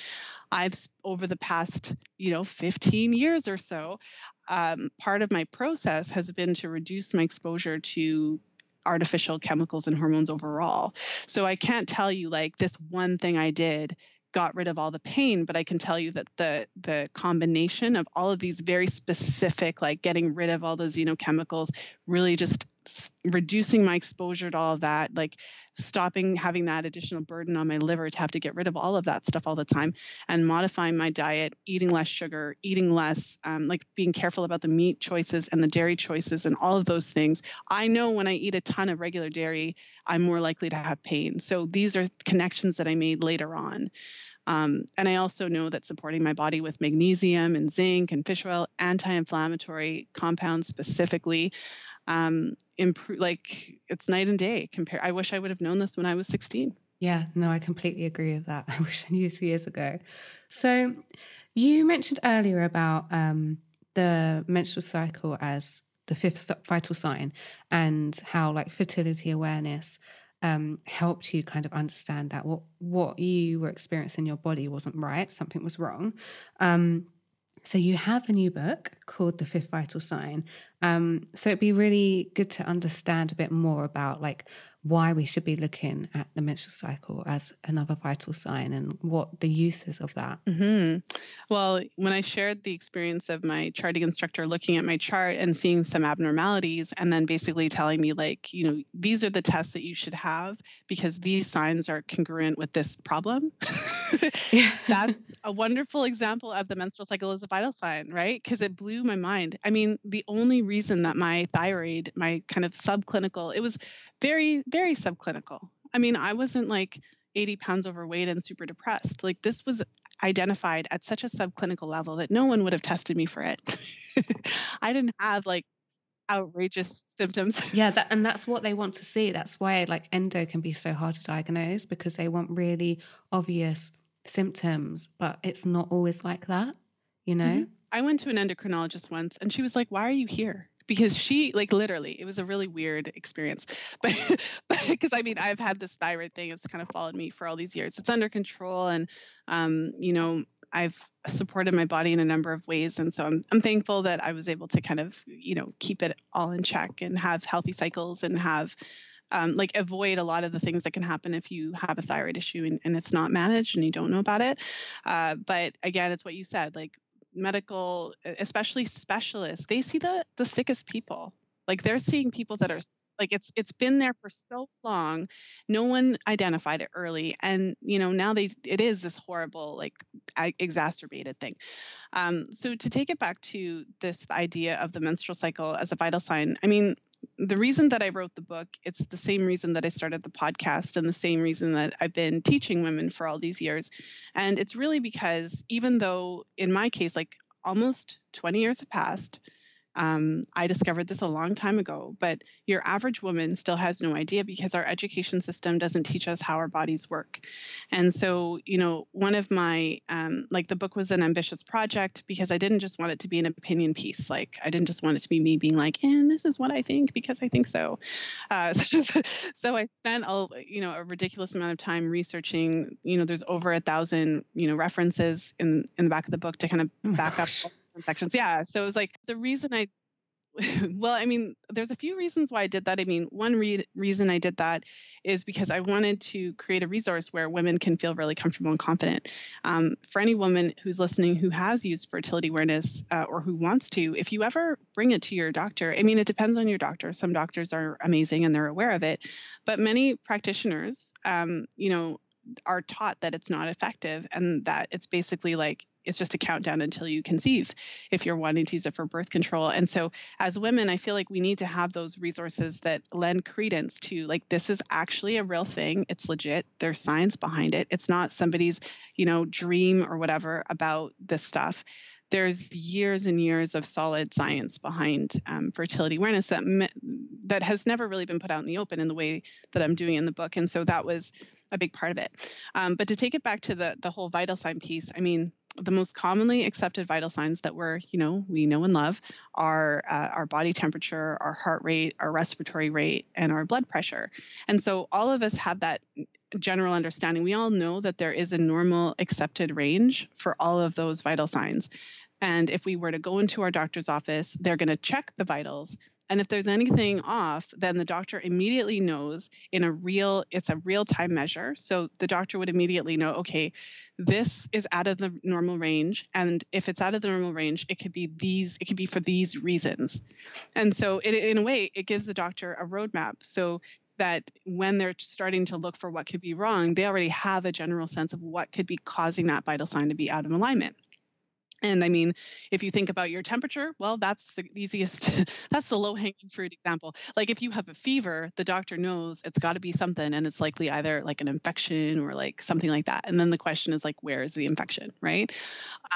I've over the past, you know, fifteen years or so, um, part of my process has been to reduce my exposure to artificial chemicals and hormones overall. So I can't tell you like this one thing I did got rid of all the pain, but I can tell you that the the combination of all of these very specific, like getting rid of all the xenochemicals, really just reducing my exposure to all of that, like stopping having that additional burden on my liver to have to get rid of all of that stuff all the time, and modifying my diet, eating less sugar, eating less, um, like being careful about the meat choices and the dairy choices and all of those things. I know when I eat a ton of regular dairy, I'm more likely to have pain. So these are connections that I made later on. Um, and I also know that supporting my body with magnesium and zinc and fish oil, anti-inflammatory compounds specifically, um, improve, like it's night and day compare. I wish I would have known this when I was sixteen. Yeah, no, I completely agree with that. I wish I knew this years ago. So you mentioned earlier about, um, the menstrual cycle as the fifth vital sign and how like fertility awareness, um, helped you kind of understand that what, what you were experiencing in your body wasn't right. Something was wrong. Um, So you have a new book called The Fifth Vital Sign. Um, so it'd be really good to understand a bit more about like why we should be looking at the menstrual cycle as another vital sign and what the use is of that. Mm-hmm. Well, when I shared the experience of my charting instructor looking at my chart and seeing some abnormalities and then basically telling me like, you know, these are the tests that you should have because these signs are congruent with this problem. Yeah. That's a wonderful example of the menstrual cycle as a vital sign, right? Because it blew my mind. I mean, the only reason that my thyroid, my kind of subclinical, it was very, very subclinical. I mean, I wasn't like eighty pounds overweight and super depressed. Like this was identified at such a subclinical level that no one would have tested me for it. I didn't have like outrageous symptoms. Yeah, that, and that's what they want to see. That's why like endo can be so hard to diagnose because they want really obvious symptoms, but it's not always like that, you know? Mm-hmm. I went to an endocrinologist once and she was like, why are you here? Because she like literally, it was a really weird experience, but because I mean, I've had this thyroid thing. It's kind of followed me for all these years. It's under control. And, um, you know, I've supported my body in a number of ways. And so I'm, I'm thankful that I was able to kind of, you know, keep it all in check and have healthy cycles and have, um, like avoid a lot of the things that can happen if you have a thyroid issue and, and it's not managed and you don't know about it. Uh, but again, it's what you said, like, medical, especially specialists, they see the the sickest people. Like they're seeing people that are like, it's it's been there for so long. No one identified it early. And, you know, now they it is this horrible, like exacerbated thing. Um, so to take it back to this idea of the menstrual cycle as a vital sign, I mean, the reason that I wrote the book, it's the same reason that I started the podcast and the same reason that I've been teaching women for all these years. And it's really because even though in my case, like almost twenty years have passed, Um, I discovered this a long time ago, but your average woman still has no idea because our education system doesn't teach us how our bodies work. And so, you know, one of my, um, like the book was an ambitious project because I didn't just want it to be an opinion piece. Like I didn't just want it to be me being like, and this is what I think because I think so. Uh, so, so I spent, a, you know, a ridiculous amount of time researching, you know, there's over a thousand, you know, references in, in the back of the book to kind of oh back gosh. up sections. Yeah. So it was like the reason I, well, I mean, there's a few reasons why I did that. I mean, one re- reason I did that is because I wanted to create a resource where women can feel really comfortable and confident. Um, for any woman who's listening who has used fertility awareness uh, or who wants to, if you ever bring it to your doctor, I mean, it depends on your doctor. Some doctors are amazing and they're aware of it, but many practitioners, um, you know, are taught that it's not effective and that it's basically like, it's just a countdown until you conceive if you're wanting to use it for birth control. And so as women, I feel like we need to have those resources that lend credence to like, this is actually a real thing. It's legit. There's science behind it. It's not somebody's, you know, dream or whatever about this stuff. There's years and years of solid science behind um, fertility awareness that me- that has never really been put out in the open in the way that I'm doing in the book. And so that was a big part of it. Um, but to take it back to the the whole vital sign piece, I mean, the most commonly accepted vital signs that we're, you know, we know and love are uh, our body temperature, our heart rate, our respiratory rate, and our blood pressure. And so all of us have that general understanding. We all know that there is a normal accepted range for all of those vital signs. And if we were to go into our doctor's office, they're going to check the vitals. And if there's anything off, then the doctor immediately knows in a real, it's a real-time measure. So the doctor would immediately know, okay, this is out of the normal range. And if it's out of the normal range, it could be these, it could be for these reasons. And so it, in a way, it gives the doctor a roadmap so that when they're starting to look for what could be wrong, they already have a general sense of what could be causing that vital sign to be out of alignment. And I mean, if you think about your temperature, well, that's the easiest, that's the low-hanging fruit example. Like if you have a fever, the doctor knows it's got to be something and it's likely either like an infection or like something like that. And then the question is like, where is the infection, right?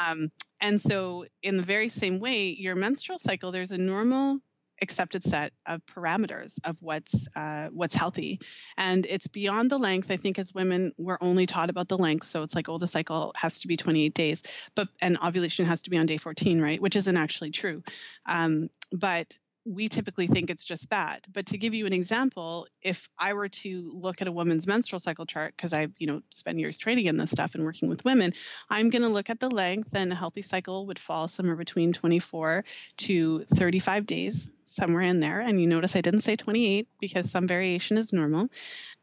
Um, and so in the very same way, your menstrual cycle, there's a normal accepted set of parameters of what's uh, what's healthy. And it's beyond the length. I think as women, we're only taught about the length. So it's like, oh, the cycle has to be twenty-eight days, but and ovulation has to be on day fourteen, right? Which isn't actually true. Um, but we typically think it's just that. But to give you an example, if I were to look at a woman's menstrual cycle chart, because I've, you know, spent years training in this stuff and working with women, I'm going to look at the length, and a healthy cycle would fall somewhere between twenty-four to thirty-five days, somewhere in there. And you notice I didn't say twenty-eight because some variation is normal.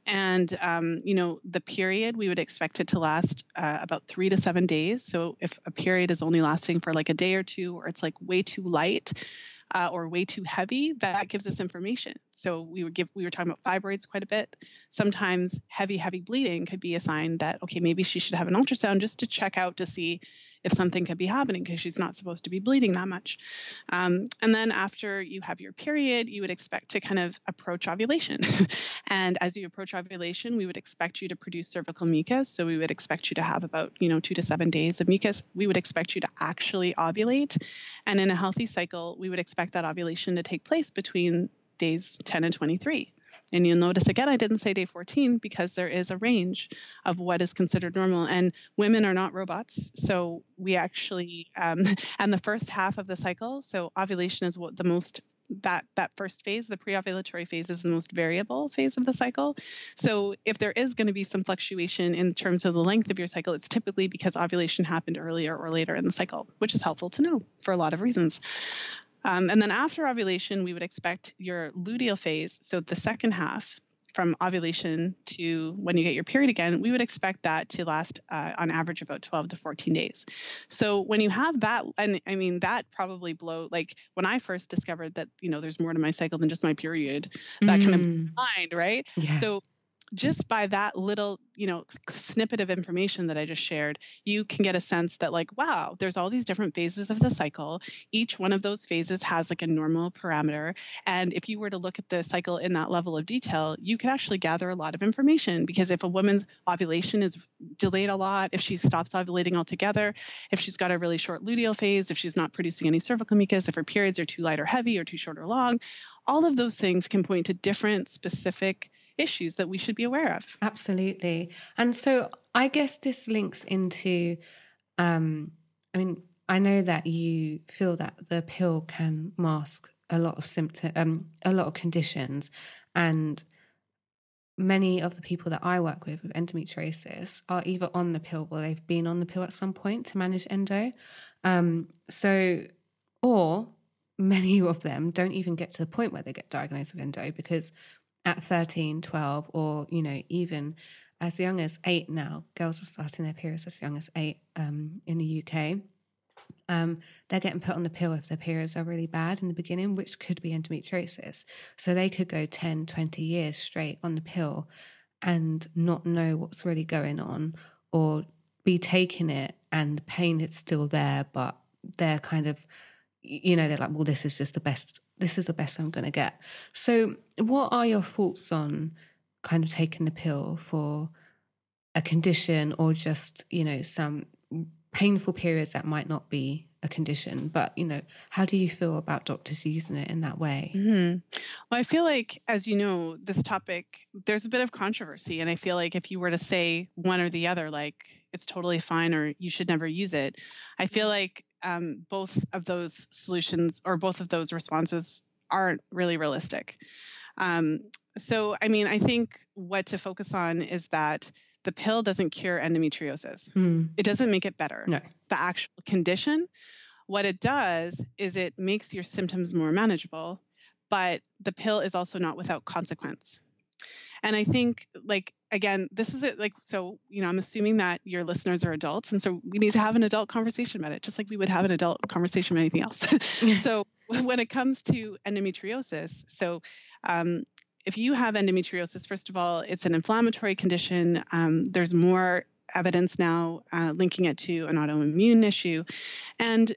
And, um, you know, the period, we would expect it to last uh, about three to seven days. So if a period is only lasting for like a day or two, or it's like way too light, Uh, or way too heavy, that gives us information. So we would give, we were talking about fibroids quite a bit. Sometimes heavy, heavy bleeding could be a sign that, okay, maybe she should have an ultrasound just to check out to see if something could be happening because she's not supposed to be bleeding that much. Um, and then after you have your period, you would expect to kind of approach ovulation. And as you approach ovulation, we would expect you to produce cervical mucus. So we would expect you to have about, you know, two to seven days of mucus. We would expect you to actually ovulate. And in a healthy cycle, we would expect that ovulation to take place between days ten and twenty-three. And you'll notice, again, I didn't say day fourteen because there is a range of what is considered normal. And women are not robots. So we actually, um, and the first half of the cycle, so ovulation is what the most, that that first phase, the pre-ovulatory phase, is the most variable phase of the cycle. So if there is going to be some fluctuation in terms of the length of your cycle, it's typically because ovulation happened earlier or later in the cycle, which is helpful to know for a lot of reasons. Um, and then after ovulation, we would expect your luteal phase, so the second half from ovulation to when you get your period again, we would expect that to last uh, on average about twelve to fourteen days. So when you have that, and I mean, that probably blow, like when I first discovered that, you know, there's more to my cycle than just my period, that mm. kind of mind, right? Yeah. So just by that little, you know, snippet of information that I just shared, you can get a sense that like, wow, there's all these different phases of the cycle. Each one of those phases has like a normal parameter. And if you were to look at the cycle in that level of detail, you could actually gather a lot of information, because if a woman's ovulation is delayed a lot, if she stops ovulating altogether, if she's got a really short luteal phase, if she's not producing any cervical mucus, if her periods are too light or heavy or too short or long, all of those things can point to different specific issues that we should be aware of. Absolutely. And so I guess this links into, um, I mean, I know that you feel that the pill can mask a lot of symptoms, um, a lot of conditions. And many of the people that I work with with endometriosis are either on the pill or they've been on the pill at some point to manage endo. Um, so, or many of them don't even get to the point where they get diagnosed with endo, because at thirteen, twelve, or, you know, even as young as eight now, girls are starting their periods as young as eight um, in the U K. Um, they're getting put on the pill if their periods are really bad in the beginning, which could be endometriosis. So they could go ten, twenty years straight on the pill and not know what's really going on, or be taking it and pain is still there, but they're kind of, you know, they're like, well, this is just the best This is the best I'm going to get. So what are your thoughts on kind of taking the pill for a condition, or just, you know, some painful periods that might not be a condition? But, you know, how do you feel about doctors using it in that way? Mm-hmm. Well, I feel like, as you know, this topic, there's a bit of controversy. And I feel like if you were to say one or the other, like it's totally fine or you should never use it, I feel like Um, both of those solutions or both of those responses aren't really realistic. Um, so, I mean, I think what to focus on is that the pill doesn't cure endometriosis. Mm. It doesn't make it better. No. The actual condition, what it does is it makes your symptoms more manageable, but the pill is also not without consequence. And I think, like, again, this is it. Like, so, you know, I'm assuming that your listeners are adults. And so we need to have an adult conversation about it, just like we would have an adult conversation about anything else. So when it comes to endometriosis, so um, if you have endometriosis, first of all, it's an inflammatory condition. Um, there's more evidence now uh, linking it to an autoimmune issue. And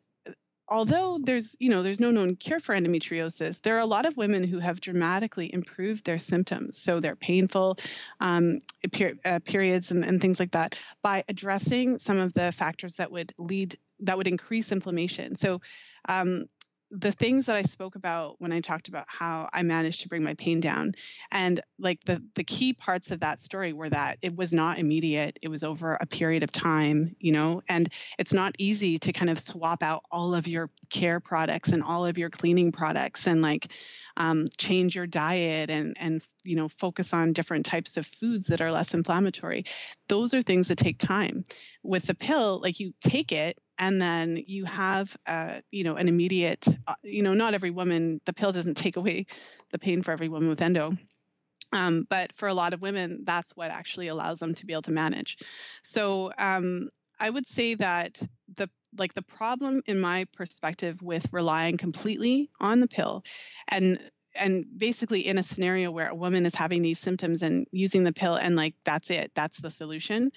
although there's, you know, there's no known cure for endometriosis, there are a lot of women who have dramatically improved their symptoms, so their painful um, per- uh, periods and, and things like that, by addressing some of the factors that would lead, that would increase inflammation. So um, the things that I spoke about when I talked about how I managed to bring my pain down, and like the the key parts of that story were that it was not immediate, it was over a period of time, you know, and it's not easy to kind of swap out all of your care products and all of your cleaning products and like um, change your diet and, and, you know, focus on different types of foods that are less inflammatory. Those are things that take time. With the pill, like you take it, and then you have, uh, you know, an immediate, uh, you know, not every woman, the pill doesn't take away the pain for every woman with endo. Um, but for a lot of women, that's what actually allows them to be able to manage. So um, I would say that the like the problem in my perspective with relying completely on the pill and and basically in a scenario where a woman is having these symptoms and using the pill and like, that's it, that's the solution.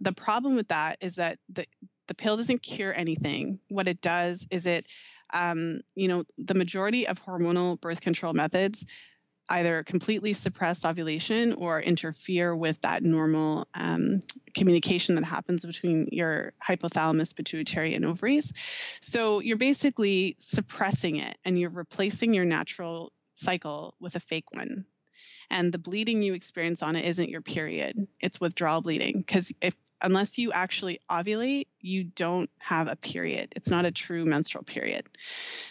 The problem with that is that the The pill doesn't cure anything. What it does is it, um, you know, the majority of hormonal birth control methods either completely suppress ovulation or interfere with that normal um, communication that happens between your hypothalamus, pituitary, and ovaries. So you're basically suppressing it and you're replacing your natural cycle with a fake one. And the bleeding you experience on it isn't your period. It's withdrawal bleeding, because if unless you actually ovulate, you don't have a period. It's not a true menstrual period.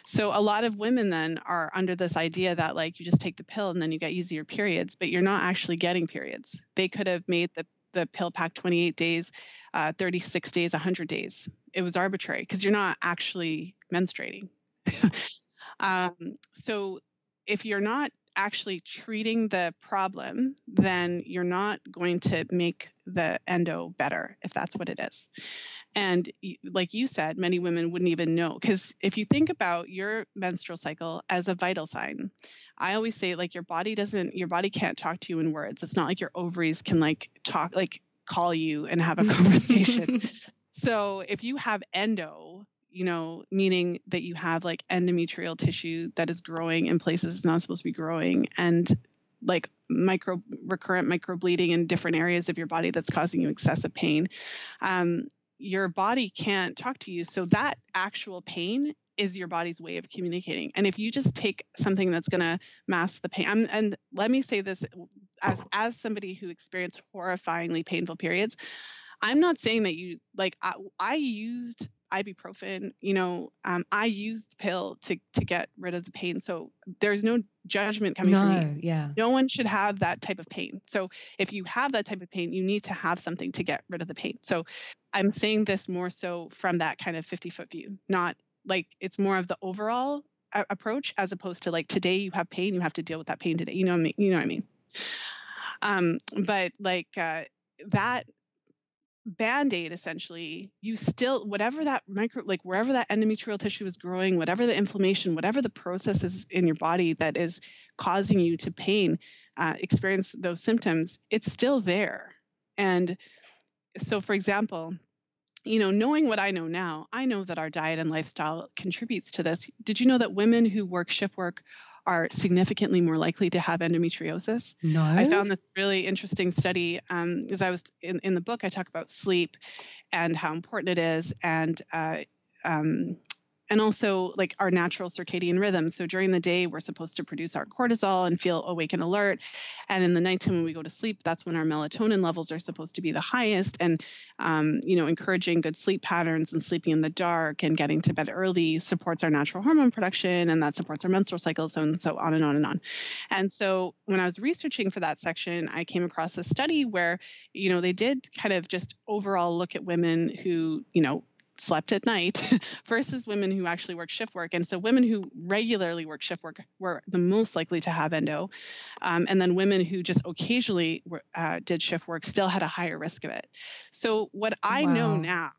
So a lot of women then are under this idea that like you just take the pill and then you get easier periods, but you're not actually getting periods. They could have made the, the pill pack twenty-eight days, uh, thirty-six days, one hundred days. It was arbitrary because you're not actually menstruating. um, so if you're not actually treating the problem, then you're not going to make the endo better, if that's what it is. And like you said, many women wouldn't even know, because if you think about your menstrual cycle as a vital sign, I always say, like, your body doesn't, your body can't talk to you in words. It's not like your ovaries can like talk, like call you and have a conversation. So if you have endo, you know, meaning that you have like endometrial tissue that is growing in places it's not supposed to be growing, and like micro recurrent microbleeding in different areas of your body that's causing you excessive pain, um, your body can't talk to you. So that actual pain is your body's way of communicating. And if you just take something that's going to mask the pain, I'm, and let me say this as, as somebody who experienced horrifyingly painful periods, I'm not saying that you, like, I, I used ibuprofen, you know, um, I used the pill to, to get rid of the pain. So there's no judgment coming no, from me. Yeah. No one should have that type of pain. So if you have that type of pain, you need to have something to get rid of the pain. So I'm saying this more so from that kind of fifty foot view, not like, it's more of the overall a- approach as opposed to like, today you have pain, you have to deal with that pain today. You know what I mean? You know what I mean? Um, but like, uh, that, Band-Aid, essentially, you still, whatever that micro, like wherever that endometrial tissue is growing, whatever the inflammation, whatever the process is in your body that is causing you to pain, uh, experience those symptoms, it's still there. And so, for example, you know, knowing what I know now, I know that our diet and lifestyle contributes to this. Did you know that women who work shift work are significantly more likely to have endometriosis? No. I found this really interesting study. Um, as I was in, in the book, I talk about sleep and how important it is, and uh, um, and also like our natural circadian rhythm. So during the day, we're supposed to produce our cortisol and feel awake and alert, and in the nighttime when we go to sleep, that's when our melatonin levels are supposed to be the highest. And um, you know, encouraging good sleep patterns and sleeping in the dark and getting to bed early supports our natural hormone production, and that supports our menstrual cycles, and so on and on and on. And so when I was researching for that section, I came across a study where, you know, they did kind of just overall look at women who, you know, slept at night versus women who actually work shift work. And so women who regularly work shift work were the most likely to have endo. Um, and then women who just occasionally uh, did shift work still had a higher risk of it. So what I wow. know now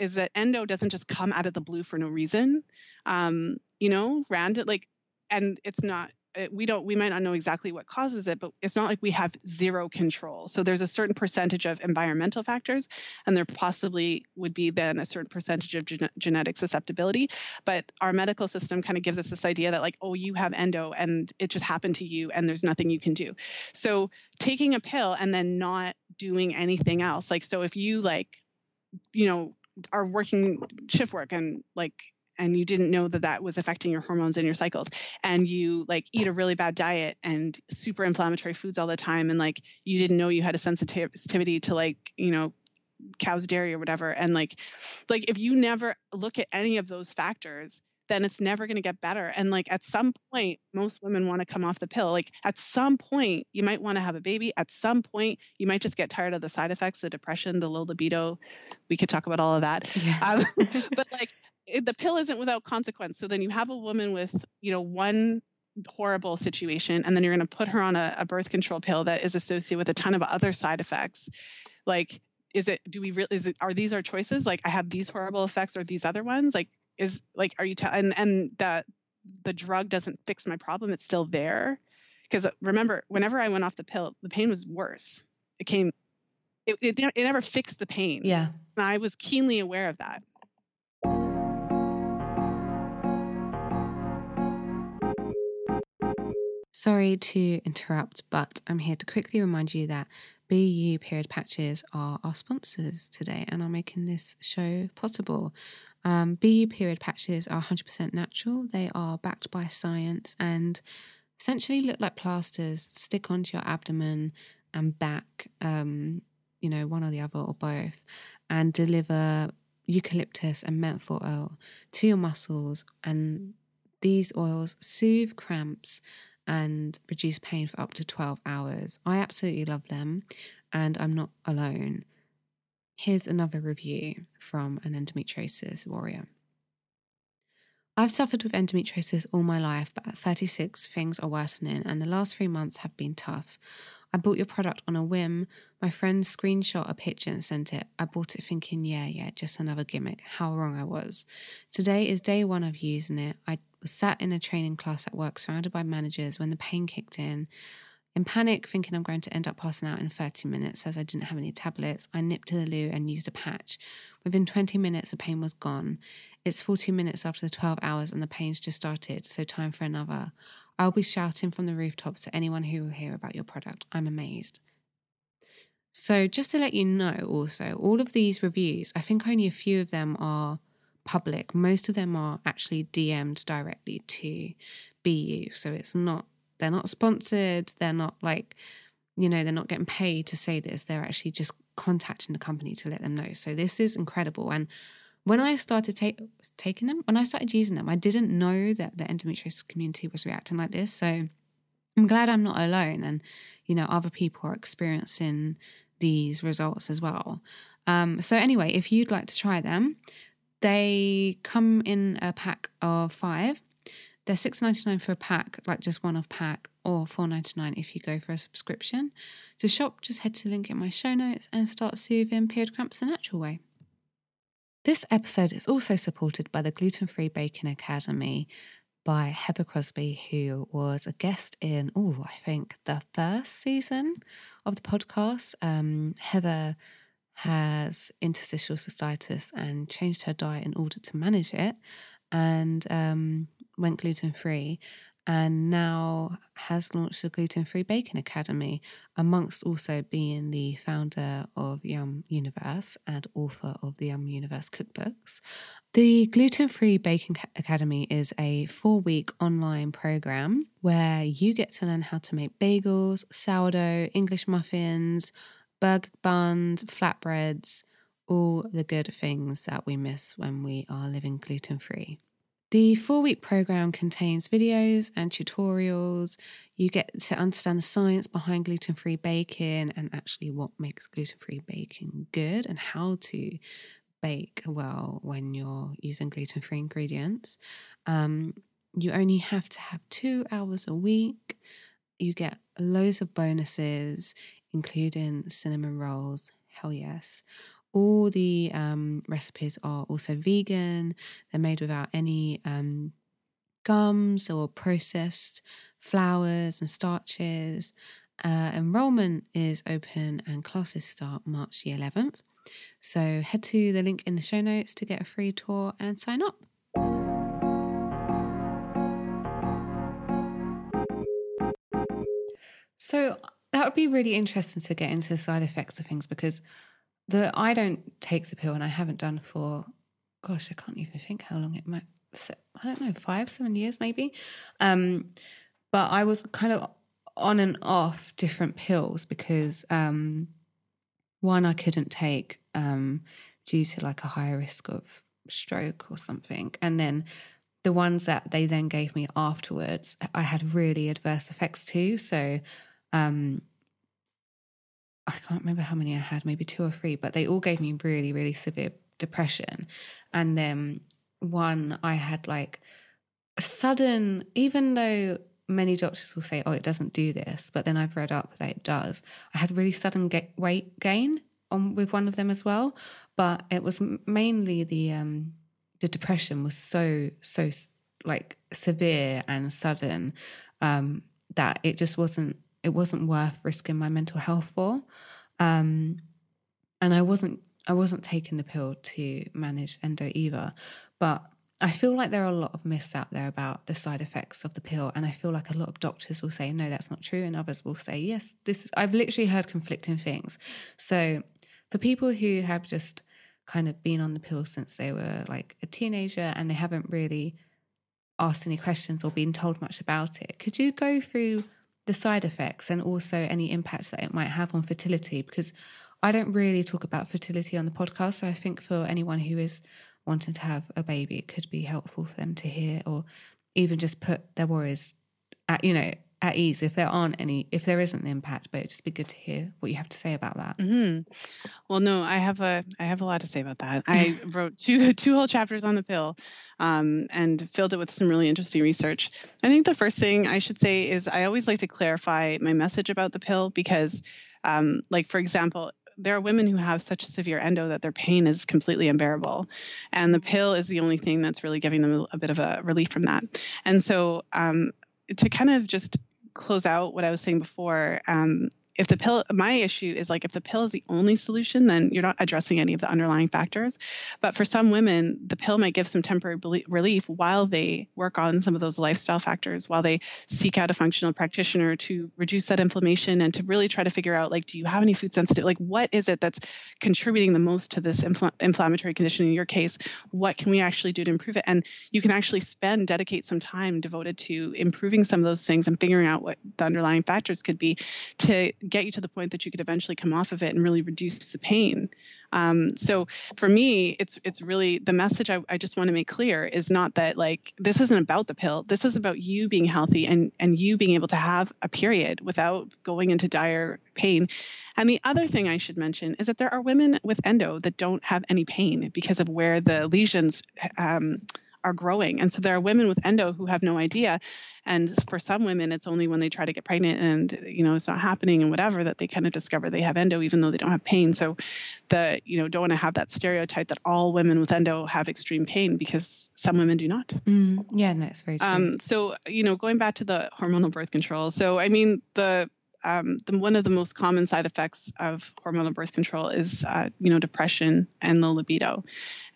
is that endo doesn't just come out of the blue for no reason. Um, you know, random, like, and it's not, we don't, we might not know exactly what causes it, but it's not like we have zero control. So there's a certain percentage of environmental factors, and there possibly would be then a certain percentage of gen- genetic susceptibility. But our medical system kind of gives us this idea that like, oh, you have endo and it just happened to you and there's nothing you can do. So taking a pill and then not doing anything else. Like, so if you like, you know, are working shift work and like, and you didn't know that that was affecting your hormones and your cycles, and you like eat a really bad diet and super inflammatory foods all the time, and like you didn't know you had a sensitivity to like, you know, cow's dairy or whatever, and like like if you never look at any of those factors, then it's never going to get better. And like at some point, most women want to come off the pill. Like at some point you might want to have a baby. At some point you might just get tired of the side effects, the depression, the low libido. We could talk about all of that. Yeah. Um, but like It, the pill isn't without consequence. So then you have a woman with, you know, one horrible situation, and then you're going to put her on a, a birth control pill that is associated with a ton of other side effects. Like, is it, do we really, is it, are these our choices? Like, I have these horrible effects or these other ones? Like, is like, are you, t- and, and the, the drug doesn't fix my problem. It's still there. Because remember, whenever I went off the pill, the pain was worse. It came, it, it, it never fixed the pain. Yeah. And I was keenly aware of that. Sorry to interrupt, but I'm here to quickly remind you that B U Period Patches are our sponsors today and are making this show possible. Um, B U Period Patches are one hundred percent natural. They are backed by science and essentially look like plasters. Stick onto your abdomen and back, um, you know, one or the other or both, and deliver eucalyptus and menthol oil to your muscles. And these oils soothe cramps and reduce pain for up to twelve hours. I absolutely love them, and I'm not alone. Here's another review from an endometriosis warrior. I've suffered with endometriosis all my life, but at thirty-six, things are worsening, and the last three months have been tough. I bought your product on a whim. My friend screenshot a picture and sent it. I bought it thinking, yeah, yeah, just another gimmick. How wrong I was. Today is day one of using it. I was sat in a training class at work surrounded by managers when the pain kicked in. In panic, thinking I'm going to end up passing out in thirty minutes as I didn't have any tablets, I nipped to the loo and used a patch. Within twenty minutes, the pain was gone. It's forty minutes after the twelve hours and the pain's just started, so time for another. I'll be shouting from the rooftops to anyone who will hear about your product. I'm amazed. So just to let you know also, all of these reviews, I think only a few of them are public. Most of them are actually D M'd directly to B U. So it's not, they're not sponsored. They're not like, you know, they're not getting paid to say this. They're actually just contacting the company to let them know. So this is incredible. And when I started take, taking them, when I started using them, I didn't know that the endometriosis community was reacting like this. So I'm glad I'm not alone and, you know, other people are experiencing these results as well. Um, so anyway, if you'd like to try them, they come in a pack of five. They're six ninety-nine for a pack, like just one off pack, or four ninety-nine if you go for a subscription. To shop, just head to the link in my show notes and start soothing period cramps the natural way. This episode is also supported by the Gluten-Free Baking Academy by Heather Crosby, who was a guest in, oh, I think the first season of the podcast. Um, Heather has interstitial cystitis and changed her diet in order to manage it and um, went gluten-free, and now has launched the Gluten-Free Baking Academy, amongst also being the founder of Yum Universe and author of the Yum Universe cookbooks. The Gluten-Free Baking Academy is a four-week online program where you get to learn how to make bagels, sourdough, English muffins, burger buns, flatbreads, all the good things that we miss when we are living gluten-free. The four-week program contains videos and tutorials. You get to understand the science behind gluten-free baking and actually what makes gluten-free baking good and how to bake well when you're using gluten-free ingredients. Um, you only have to have two hours a week. You get loads of bonuses, including cinnamon rolls. Hell yes. All the um, recipes are also vegan. They're made without any um, gums or processed flours and starches. Uh, enrollment is open and classes start March the eleventh. So head to the link in the show notes to get a free tour and sign up. So that would be really interesting to get into the side effects of things, because The, I don't take the pill, and I haven't done for, gosh, I can't even think how long it might, I don't know, five, seven years maybe. Um, but I was kind of on and off different pills because um, one I couldn't take um, due to like a higher risk of stroke or something. And then the ones that they then gave me afterwards, I had really adverse effects too. So um I can't remember how many I had, maybe two or three, but they all gave me really, really severe depression. And then one, I had like a sudden, even though many doctors will say, oh, it doesn't do this, but then I've read up that it does. I had really sudden ga- weight gain on with one of them as well, but it was mainly the um, the depression was so, so like severe and sudden um, that it just wasn't, It wasn't worth risking my mental health for, um, and I wasn't. I wasn't taking the pill to manage endo either. But I feel like there are a lot of myths out there about the side effects of the pill, and I feel like a lot of doctors will say no, that's not true, and others will say yes. This is. I've literally heard conflicting things. So for people who have just kind of been on the pill since they were like a teenager and they haven't really asked any questions or been told much about it, could you go through the side effects and also any impact that it might have on fertility? Because I don't really talk about fertility on the podcast, so I think for anyone who is wanting to have a baby, it could be helpful for them to hear, or even just put their worries at, you know, at ease if there aren't any, if there isn't an impact, but it'd just be good to hear what you have to say about that. Mm-hmm. Well, no, I have a, I have a lot to say about that. I wrote two, two whole chapters on the pill, um, and filled it with some really interesting research. I think the first thing I should say is I always like to clarify my message about the pill because, um, like for example, there are women who have such severe endo that their pain is completely unbearable. And the pill is the only thing that's really giving them a bit of a relief from that. And so, um, to kind of just close out what I was saying before, um, if the pill, my issue is like, if the pill is the only solution, then you're not addressing any of the underlying factors. But for some women, the pill might give some temporary belie- relief while they work on some of those lifestyle factors, while they seek out a functional practitioner to reduce that inflammation and to really try to figure out, like, do you have any food sensitive? Like, what is it that's contributing the most to this infl- inflammatory condition in your case? What can we actually do to improve it? And you can actually spend, dedicate some time devoted to improving some of those things and figuring out what the underlying factors could be to get you to the point that you could eventually come off of it and really reduce the pain. Um, so for me, it's it's really the message I, I just want to make clear is not that, like, this isn't about the pill. This is about you being healthy and, and you being able to have a period without going into dire pain. And the other thing I should mention is that there are women with endo that don't have any pain because of where the lesions um are growing. And so there are women with endo who have no idea. And for some women, it's only when they try to get pregnant and, you know, it's not happening and whatever, that they kind of discover they have endo, even though they don't have pain. So the, you know, don't want to have that stereotype that all women with endo have extreme pain, because some women do not. Mm, yeah, no, it's very true. Um, so, you know, going back to the hormonal birth control. So, I mean, the Um, the, one of the most common side effects of hormonal birth control is, uh, you know, depression and low libido.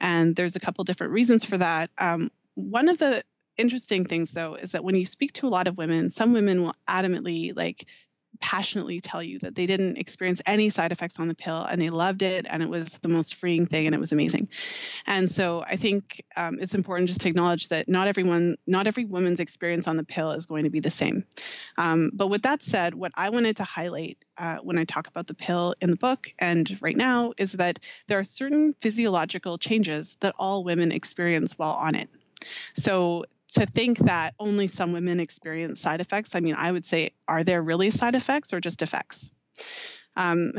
And there's a couple different reasons for that. Um, one of the interesting things, though, is that when you speak to a lot of women, some women will adamantly, like, passionately tell you that they didn't experience any side effects on the pill and they loved it and it was the most freeing thing and it was amazing. And so I think um, it's important just to acknowledge that not everyone, not every woman's experience on the pill is going to be the same. Um, but with that said, what I wanted to highlight uh, when I talk about the pill in the book and right now is that there are certain physiological changes that all women experience while on it. So to think that only some women experience side effects, I mean, I would say, are there really side effects or just effects? Um,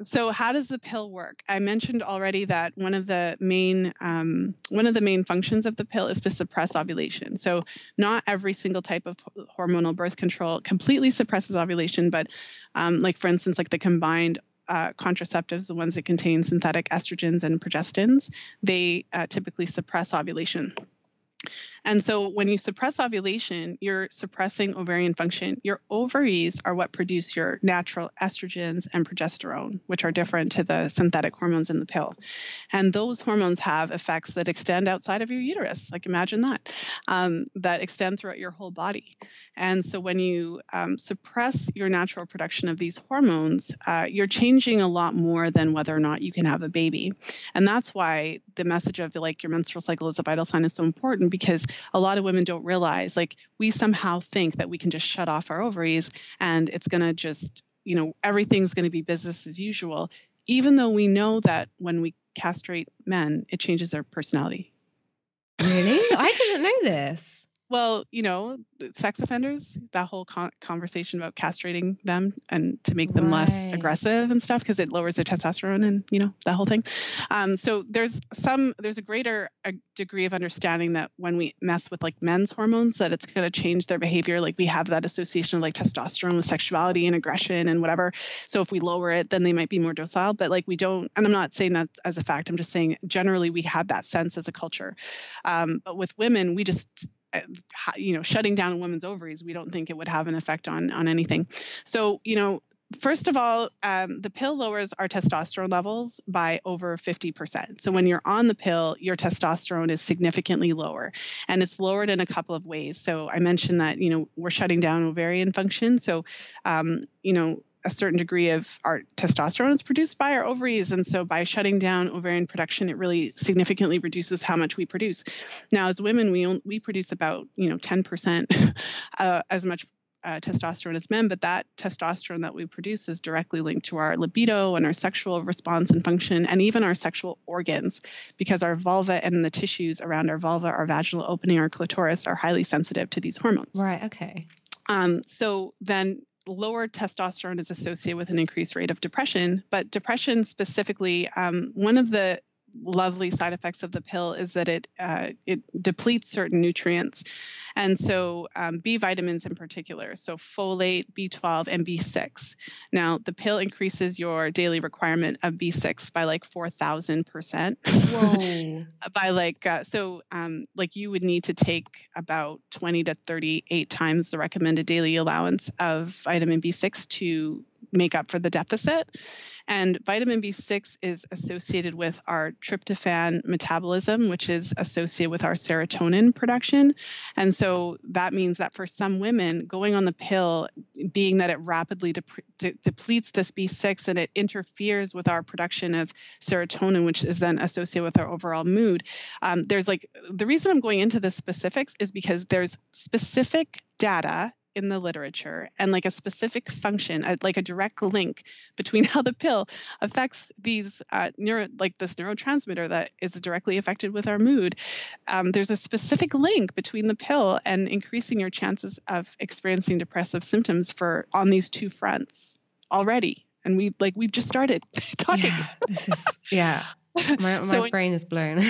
so how does the pill work? I mentioned already that one of the main um, one of the main functions of the pill is to suppress ovulation. So not every single type of hormonal birth control completely suppresses ovulation, but um, like, for instance, like the combined Uh, contraceptives, the ones that contain synthetic estrogens and progestins, they uh, typically suppress ovulation. And so when you suppress ovulation, you're suppressing ovarian function. Your ovaries are what produce your natural estrogens and progesterone, which are different to the synthetic hormones in the pill. And those hormones have effects that extend outside of your uterus. Like, imagine that, um, that extend throughout your whole body. And so when you um, suppress your natural production of these hormones, uh, you're changing a lot more than whether or not you can have a baby. And that's why the message of, like, your menstrual cycle is a vital sign is so important, because a lot of women don't realize, like, we somehow think that we can just shut off our ovaries and it's going to just, you know, everything's going to be business as usual, even though we know that when we castrate men, it changes their personality. Really? I didn't know this. Well, you know, sex offenders, that whole con- conversation about castrating them and to make them right. less aggressive and stuff, because it lowers their testosterone and, you know, that whole thing. Um, so there's some, there's a greater a degree of understanding that when we mess with, like, men's hormones, that it's going to change their behavior. Like, we have that association of, like, testosterone with sexuality and aggression and whatever. So if we lower it, then they might be more docile, but, like, we don't, and I'm not saying that as a fact, I'm just saying generally we have that sense as a culture. Um, but with women, we just, you know, shutting down a woman's ovaries, we don't think it would have an effect on, on anything. So, you know, first of all, um, the pill lowers our testosterone levels by over fifty percent. So when you're on the pill, your testosterone is significantly lower, and it's lowered in a couple of ways. So I mentioned that, you know, we're shutting down ovarian function. So, um, you know, a certain degree of our testosterone is produced by our ovaries. And so by shutting down ovarian production, it really significantly reduces how much we produce. Now, as women, we we produce about, you know, ten percent uh, as much uh, testosterone as men, but that testosterone that we produce is directly linked to our libido and our sexual response and function, and even our sexual organs, because our vulva and the tissues around our vulva, our vaginal opening, our clitoris are highly sensitive to these hormones. Right. Okay. Um, so then lower testosterone is associated with an increased rate of depression, but depression specifically, um, one of the lovely side effects of the pill is that it uh, it depletes certain nutrients. And so um, B vitamins in particular, so folate, B twelve, and B six. Now, the pill increases your daily requirement of B six by like four thousand percent. Whoa. By like, uh, so um, like you would need to take about twenty to thirty-eight times the recommended daily allowance of vitamin B six to make up for the deficit. And vitamin B six is associated with our tryptophan metabolism, which is associated with our serotonin production. And so that means that for some women, going on the pill, being that it rapidly de- de- depletes this B six and it interferes with our production of serotonin, which is then associated with our overall mood. Um, there's like, the reason I'm going into the specifics is because there's specific data in the literature and like a specific function, like a direct link between how the pill affects these uh, neuro, like this neurotransmitter that is directly affected with our mood. Um, there's a specific link between the pill and increasing your chances of experiencing depressive symptoms for on these two fronts already. And we like, we've just started talking. Yeah, this is, yeah. My, my so, brain is blown.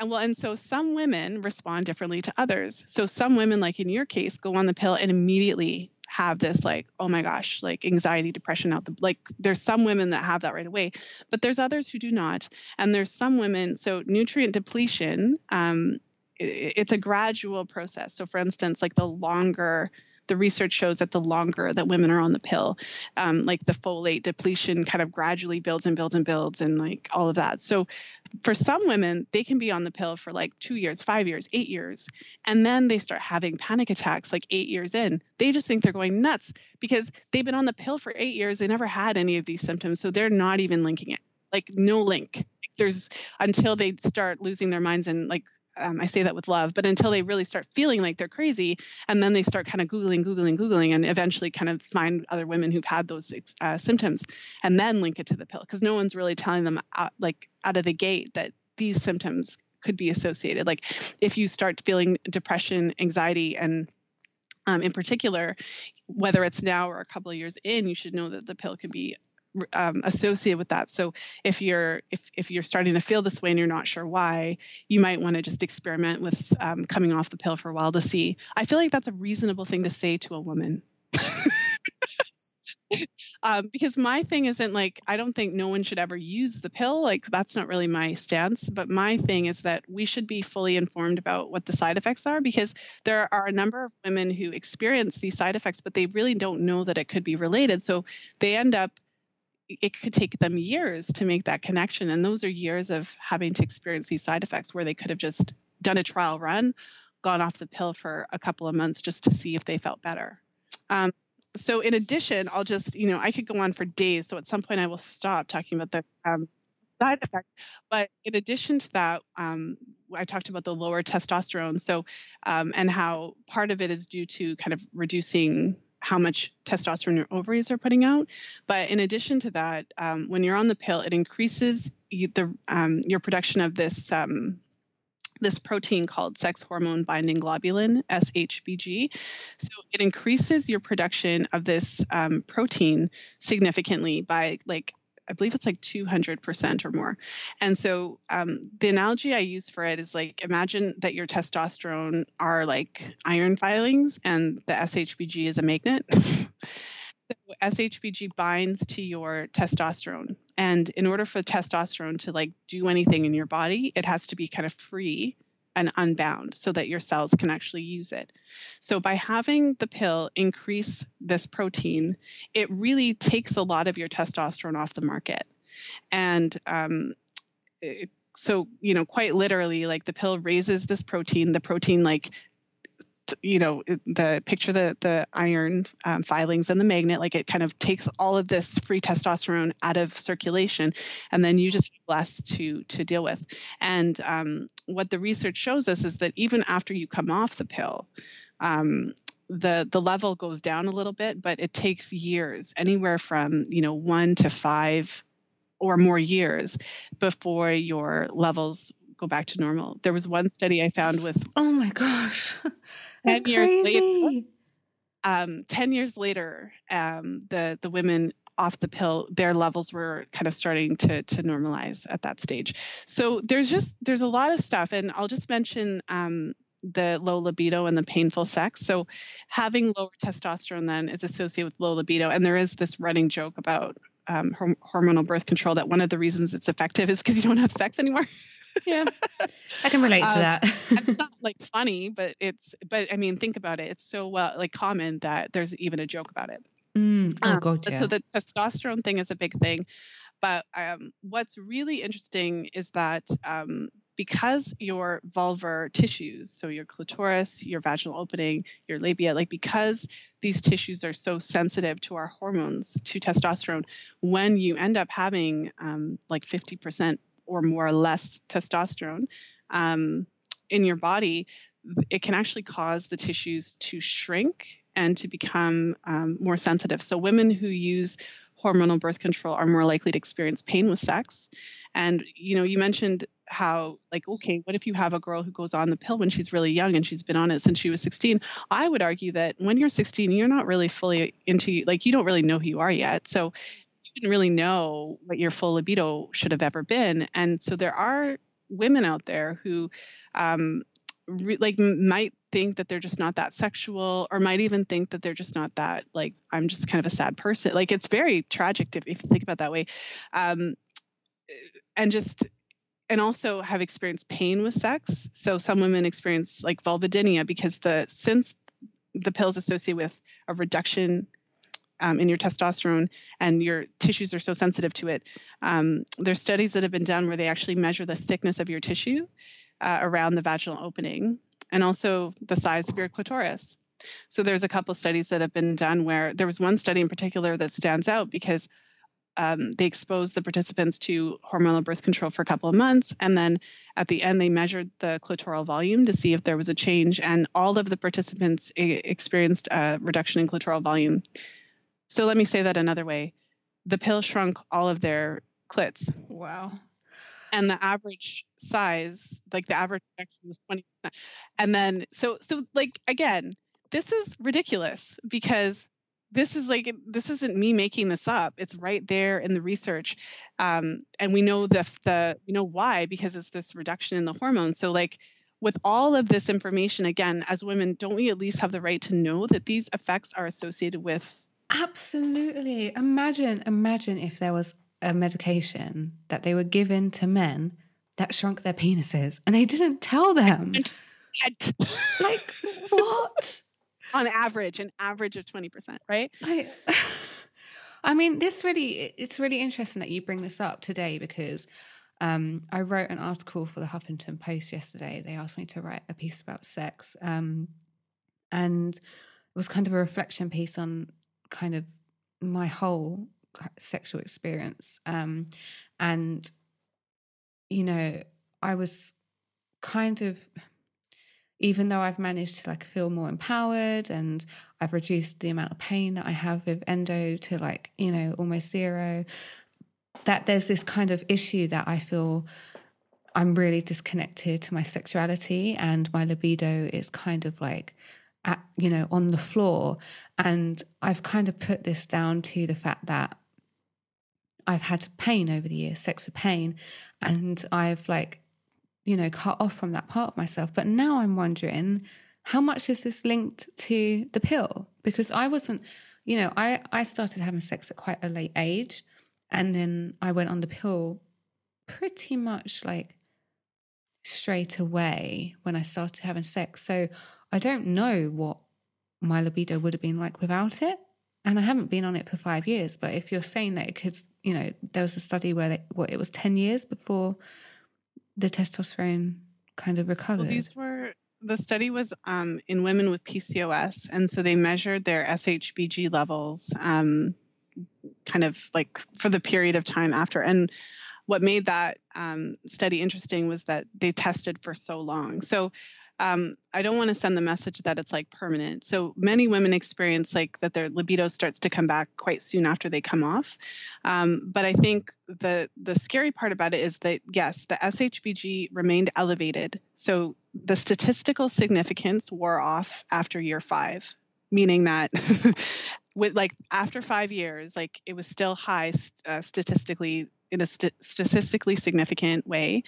And well, and so some women respond differently to others. So some women, like in your case, go on the pill and immediately have this like, oh my gosh, like anxiety, depression out the, like there's some women that have that right away, but there's others who do not. And there's some women, so nutrient depletion, um, it, it's a gradual process. So for instance, like the longer the research shows that the longer that women are on the pill, um, like the folate depletion kind of gradually builds and builds and builds and like all of that. So for some women, they can be on the pill for like two years, five years, eight years, and then they start having panic attacks like eight years in. They just think they're going nuts because they've been on the pill for eight years. They never had any of these symptoms. So they're not even linking it, like no link. There's until they start losing their minds and like, Um, I say that with love, but until they really start feeling like they're crazy, and then they start kind of Googling, Googling, Googling, and eventually kind of find other women who've had those uh, symptoms and then link it to the pill, because no one's really telling them out, like out of the gate that these symptoms could be associated. Like if you start feeling depression, anxiety, and um, in particular, whether it's now or a couple of years in, you should know that the pill could be Um, associated with that. So if you're if if you're starting to feel this way and you're not sure why, you might want to just experiment with um, coming off the pill for a while to see. I feel like that's a reasonable thing to say to a woman. um, because my thing isn't like, I don't think no one should ever use the pill. Like that's not really my stance. But my thing is that we should be fully informed about what the side effects are, because there are a number of women who experience these side effects, but they really don't know that it could be related. So they end up, it could take them years to make that connection. And those are years of having to experience these side effects where they could have just done a trial run, gone off the pill for a couple of months just to see if they felt better. Um, so in addition, I'll just, you know, I could go on for days. So at some point I will stop talking about the um, side effects. But in addition to that, um, I talked about the lower testosterone. So, um, and how part of it is due to kind of reducing how much testosterone your ovaries are putting out. But in addition to that, um, when you're on the pill, it increases you, the um, your production of this um, this protein called sex hormone binding globulin, S H B G. So it increases your production of this um, protein significantly by like, I believe it's like two hundred percent or more. And so um, the analogy I use for it is like, imagine that your testosterone are like iron filings and the S H B G is a magnet. So S H B G binds to your testosterone. And in order for testosterone to like do anything in your body, it has to be kind of free and unbound so that your cells can actually use it. So by having the pill increase this protein, it really takes a lot of your testosterone off the market. And um, it, so, you know, quite literally, like the pill raises this protein, the protein, like, t- you know, the picture, the, the iron um, filings and the magnet, like it kind of takes all of this free testosterone out of circulation. And then you just less to, to deal with. And um, what the research shows us is that even after you come off the pill, um, the the level goes down a little bit, but it takes years, anywhere from, you know, one to five or more years before your levels go back to normal. There was one study I found with, oh my gosh, that's crazy. Years later, um, ten years later, um, the, the women off the pill, their levels were kind of starting to, to normalize at that stage. So there's just, there's a lot of stuff. And I'll just mention um, the low libido and the painful sex. So having lower testosterone then is associated with low libido. And there is this running joke about um, horm- hormonal birth control, that one of the reasons it's effective is because you don't have sex anymore. Yeah, I can relate um, to that. It's not like funny, but it's, but I mean, think about it. It's so well, like common that there's even a joke about it. Mm, oh, um, God, yeah. So the testosterone thing is a big thing. But um, what's really interesting is that um, because your vulvar tissues, so your clitoris, your vaginal opening, your labia, like because these tissues are so sensitive to our hormones, to testosterone, when you end up having um, like fifty percent or more or less testosterone um, in your body, it can actually cause the tissues to shrink and to become um, more sensitive. So women who use hormonal birth control are more likely to experience pain with sex. And, you know, you mentioned how, like, okay, what if you have a girl who goes on the pill when she's really young and she's been on it since she was sixteen? I would argue that when you're sixteen, you're not really fully into, like, you don't really know who you are yet. So you didn't really know what your full libido should have ever been. And so there are women out there who um, re- like might think that they're just not that sexual, or might even think that they're just not that, like, I'm just kind of a sad person. Like, it's very tragic if, if you think about it that way. Um, and just, and also have experienced pain with sex. So some women experience like vulvodynia because the, since the pills associate with a reduction Um, in your testosterone and your tissues are so sensitive to it. Um, there's studies that have been done where they actually measure the thickness of your tissue uh, around the vaginal opening and also the size of your clitoris. So there's a couple of studies that have been done where there was one study in particular that stands out because um, they exposed the participants to hormonal birth control for a couple of months. And then at the end, they measured the clitoral volume to see if there was a change. And all of the participants e- experienced a reduction in clitoral volume. So let me say that another way. The pill shrunk all of their clits. Wow. And the average size, like the average reduction was twenty percent. And then, so, so like, again, this is ridiculous because this is like, this isn't me making this up. It's right there in the research. Um, and we know the, the, you know why, because it's this reduction in the hormones. So like, with all of this information, again, as women, don't we at least have the right to know that these effects are associated with? Absolutely. Imagine, imagine if there was a medication that they were given to men that shrunk their penises and they didn't tell them. Like, what? On average, an average of twenty percent, right? I, I mean, this really, it's really interesting that you bring this up today because um, I wrote an article for the Huffington Post yesterday. They asked me to write a piece about sex um, and it was kind of a reflection piece on kind of my whole sexual experience um and you know I was kind of, even though I've managed to like feel more empowered and I've reduced the amount of pain that I have with endo to like you know almost zero, that there's this kind of issue that I feel I'm really disconnected to my sexuality and my libido is kind of like At, you know, on the floor. And I've kind of put this down to the fact that I've had pain over the years, sex with pain, and I've like, you know, cut off from that part of myself. But now I'm wondering how much is this linked to the pill? Because I wasn't, you know, I, I started having sex at quite a late age and then I went on the pill pretty much like straight away when I started having sex. So I don't know what my libido would have been like without it. And I haven't been on it for five years. But if you're saying that it could, you know, there was a study where they, what, it was ten years before the testosterone kind of recovered. Well, these were, the study was um, in women with P C O S. And so they measured their S H B G levels um, kind of like for the period of time after. And what made that um, study interesting was that they tested for so long. So Um, I don't want to send the message that it's like permanent. So many women experience like that their libido starts to come back quite soon after they come off. Um, but I think the the scary part about it is that, yes, the S H B G remained elevated. So the statistical significance wore off after year five. meaning that with like after five years, like it was still high uh, statistically in a st- statistically significant way.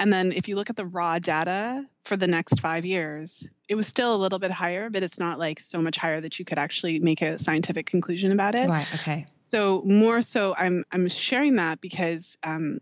And then if you look at the raw data for the next five years, it was still a little bit higher, but it's not like so much higher that you could actually make a scientific conclusion about it. Right. Okay. So more so I'm, I'm sharing that because, um,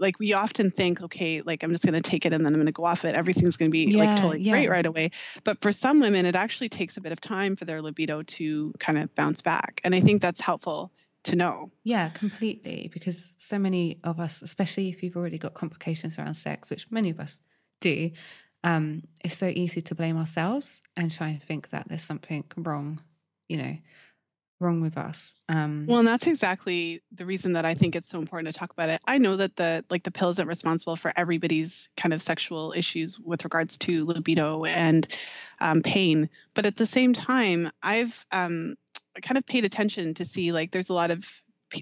like we often think, okay, like I'm just going to take it and then I'm going to go off it. Everything's going to be yeah, like totally yeah. great right away. But for some women, it actually takes a bit of time for their libido to kind of bounce back. And I think that's helpful to know. Yeah, completely. Because so many of us, especially if you've already got complications around sex, which many of us do, um, it's so easy to blame ourselves and try and think that there's something wrong, you know, wrong with us. Um, well, and that's exactly the reason that I think it's so important to talk about it. I know that the, like the pill isn't responsible for everybody's kind of sexual issues with regards to libido and um, pain. But at the same time, I've um, kind of paid attention to see like, there's a lot of,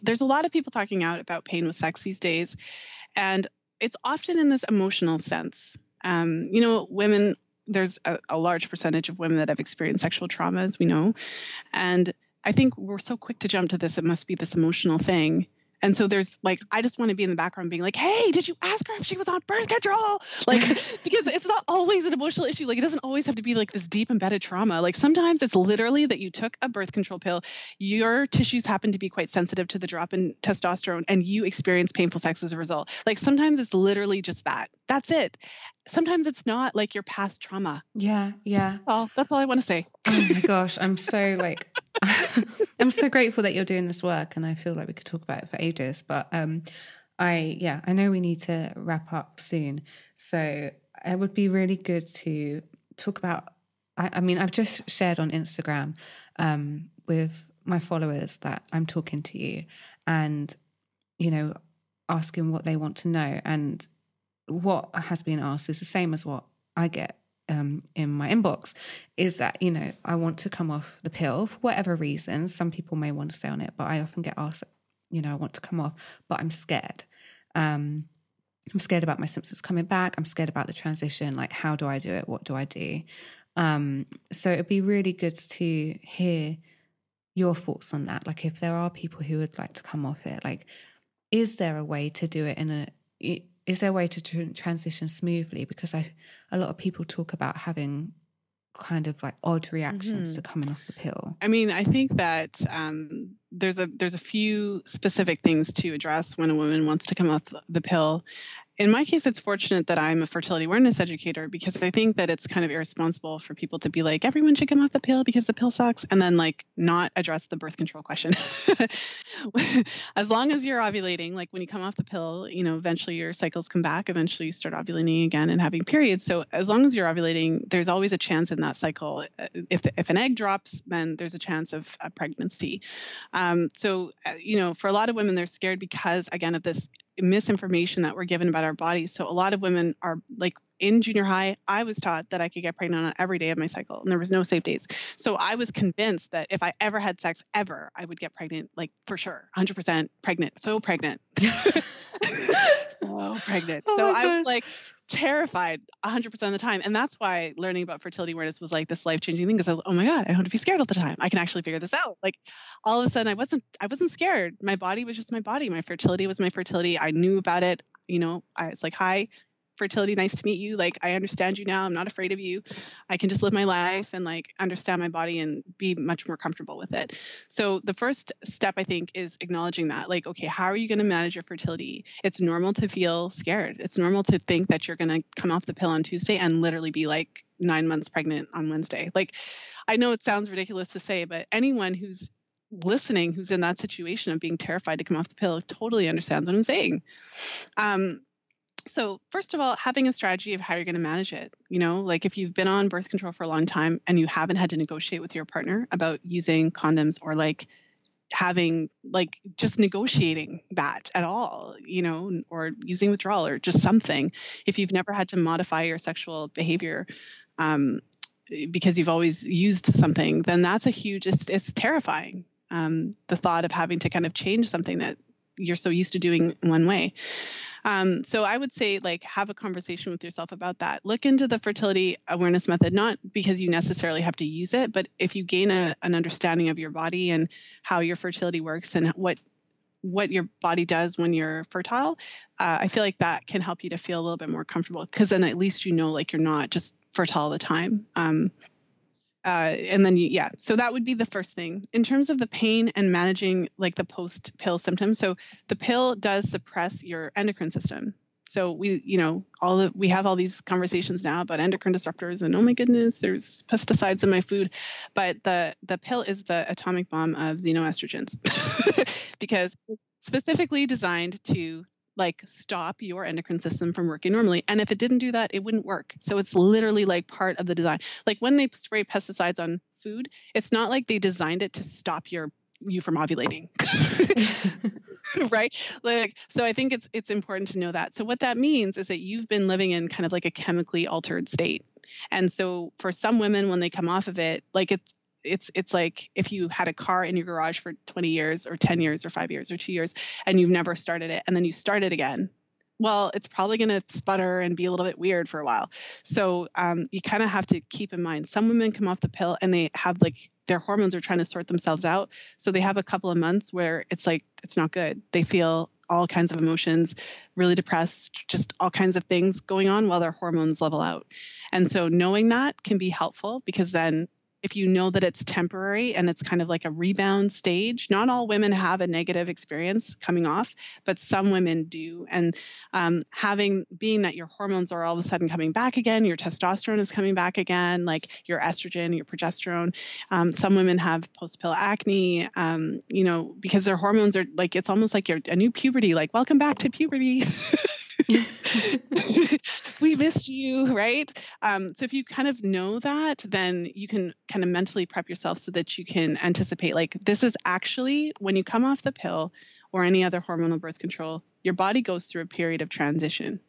there's a lot of people talking out about pain with sex these days. And it's often in this emotional sense. Um, you know, women, there's a, a large percentage of women that have experienced sexual trauma, as we know. And I think we're so quick to jump to this, it must be this emotional thing. And so there's like, I just want to be in the background being like, hey, did you ask her if she was on birth control? Like, because it's not always an emotional issue. Like, it doesn't always have to be like this deep embedded trauma. Like sometimes it's literally that you took a birth control pill, your tissues happen to be quite sensitive to the drop in testosterone, and you experience painful sex as a result. Like sometimes it's literally just that. That's it. Sometimes it's not like your past trauma. Yeah, yeah. That's all, that's all I want to say. Oh my gosh, I'm so like, I'm so grateful that you're doing this work, and I feel like we could talk about it for ages. But um, I, yeah, I know we need to wrap up soon. So it would be really good to talk about, I, I mean, I've just shared on Instagram um, with my followers that I'm talking to you and, you know, asking what they want to know. And what has been asked is the same as what I get um, in my inbox, is that, you know, I want to come off the pill for whatever reason. Some people may want to stay on it, but I often get asked, you know, I want to come off, but I'm scared. Um, I'm scared about my symptoms coming back. I'm scared about the transition. Like, how do I do it? What do I do? Um, so it'd be really good to hear your thoughts on that. Like, if there are people who would like to come off it, like, is there a way to do it in a, it, is there a way to tr- transition smoothly? Because I, a lot of people talk about having kind of like odd reactions mm-hmm. to coming off the pill. I mean, I think that um, there's a there's a few specific things to address when a woman wants to come off the pill. In my case, it's fortunate that I'm a fertility awareness educator, because I think that it's kind of irresponsible for people to be like, everyone should come off the pill because the pill sucks, and then like not address the birth control question. As long as you're ovulating, like when you come off the pill, you know, eventually your cycles come back, eventually you start ovulating again and having periods. So as long as you're ovulating, there's always a chance in that cycle. If the, if an egg drops, then there's a chance of a pregnancy. Um, so, you know, for a lot of women, they're scared because, again, of this misinformation that we're given about our bodies. So a lot of women are like, in junior high, I was taught that I could get pregnant on every day of my cycle and there was no safe days. So I was convinced that if I ever had sex ever, I would get pregnant, like for sure, one hundred percent pregnant, so pregnant, so pregnant. Oh so I gosh. was like terrified one hundred percent of the time. And that's why learning about fertility awareness was like this life-changing thing, because I was, oh my God, I don't have to be scared all the time. I can actually figure this out. Like all of a sudden I wasn't, I wasn't scared. My body was just my body. My fertility was my fertility. I knew about it. You know, I, it's like, hi, fertility, nice to meet you. Like, I understand you now. I'm not afraid of you. I can just live my life and like understand my body and be much more comfortable with it. So the first step, I think, is acknowledging that, like, okay, how are you going to manage your fertility? It's normal to feel scared. It's normal to think that you're going to come off the pill on Tuesday and literally be like nine months pregnant on Wednesday. Like, I know it sounds ridiculous to say, but anyone who's listening, who's in that situation of being terrified to come off the pill, totally understands what I'm saying. Um, So first of all, having a strategy of how you're going to manage it, you know, like if you've been on birth control for a long time and you haven't had to negotiate with your partner about using condoms or like having like just negotiating that at all, you know, or using withdrawal or just something. If you've never had to modify your sexual behavior, um, because you've always used something, then that's a huge, it's, it's terrifying. Um, the thought of having to kind of change something that you're so used to doing one way. Um, so I would say, like, have a conversation with yourself about that. Look into the fertility awareness method, not because you necessarily have to use it, but if you gain a, an understanding of your body and how your fertility works and what what your body does when you're fertile, uh, I feel like that can help you to feel a little bit more comfortable, because then at least you know, like, you're not just fertile all the time. Um, Uh, and then, you, yeah, so that would be the first thing. In terms of the pain and managing, like, the post-pill symptoms, so the pill does suppress your endocrine system. So we, you know, all of, we have all these conversations now about endocrine disruptors and, oh my goodness, there's pesticides in my food. But the, the pill is the atomic bomb of xenoestrogens because it's specifically designed to, like, stop your endocrine system from working normally. And if it didn't do that, it wouldn't work. So it's literally, like, part of the design. Like, when they spray pesticides on food, it's not like they designed it to stop your you from ovulating. Right? Like, so I think it's it's important to know that. So what that means is that you've been living in kind of like a chemically altered state. And so for some women, when they come off of it, like, it's It's it's like if you had a car in your garage for twenty years or ten years or five years or two years and you've never started it and then you start it again. Well, it's probably going to sputter and be a little bit weird for a while. So um, you kind of have to keep in mind, some women come off the pill and they have, like, their hormones are trying to sort themselves out. So they have a couple of months where it's like, it's not good. They feel all kinds of emotions, really depressed, just all kinds of things going on while their hormones level out. And so knowing that can be helpful, because then if you know that it's temporary and it's kind of like a rebound stage, not all women have a negative experience coming off, but some women do. And um, having, being that your hormones are all of a sudden coming back again, your testosterone is coming back again, like your estrogen, your progesterone. Um, some women have post-pill acne, um, you know, because their hormones are like, it's almost like you're a new puberty, like, welcome back to puberty. We missed you, right? Um, so if you kind of know that, then you can kind of mentally prep yourself so that you can anticipate, like, this is actually, when you come off the pill or any other hormonal birth control, your body goes through a period of transition.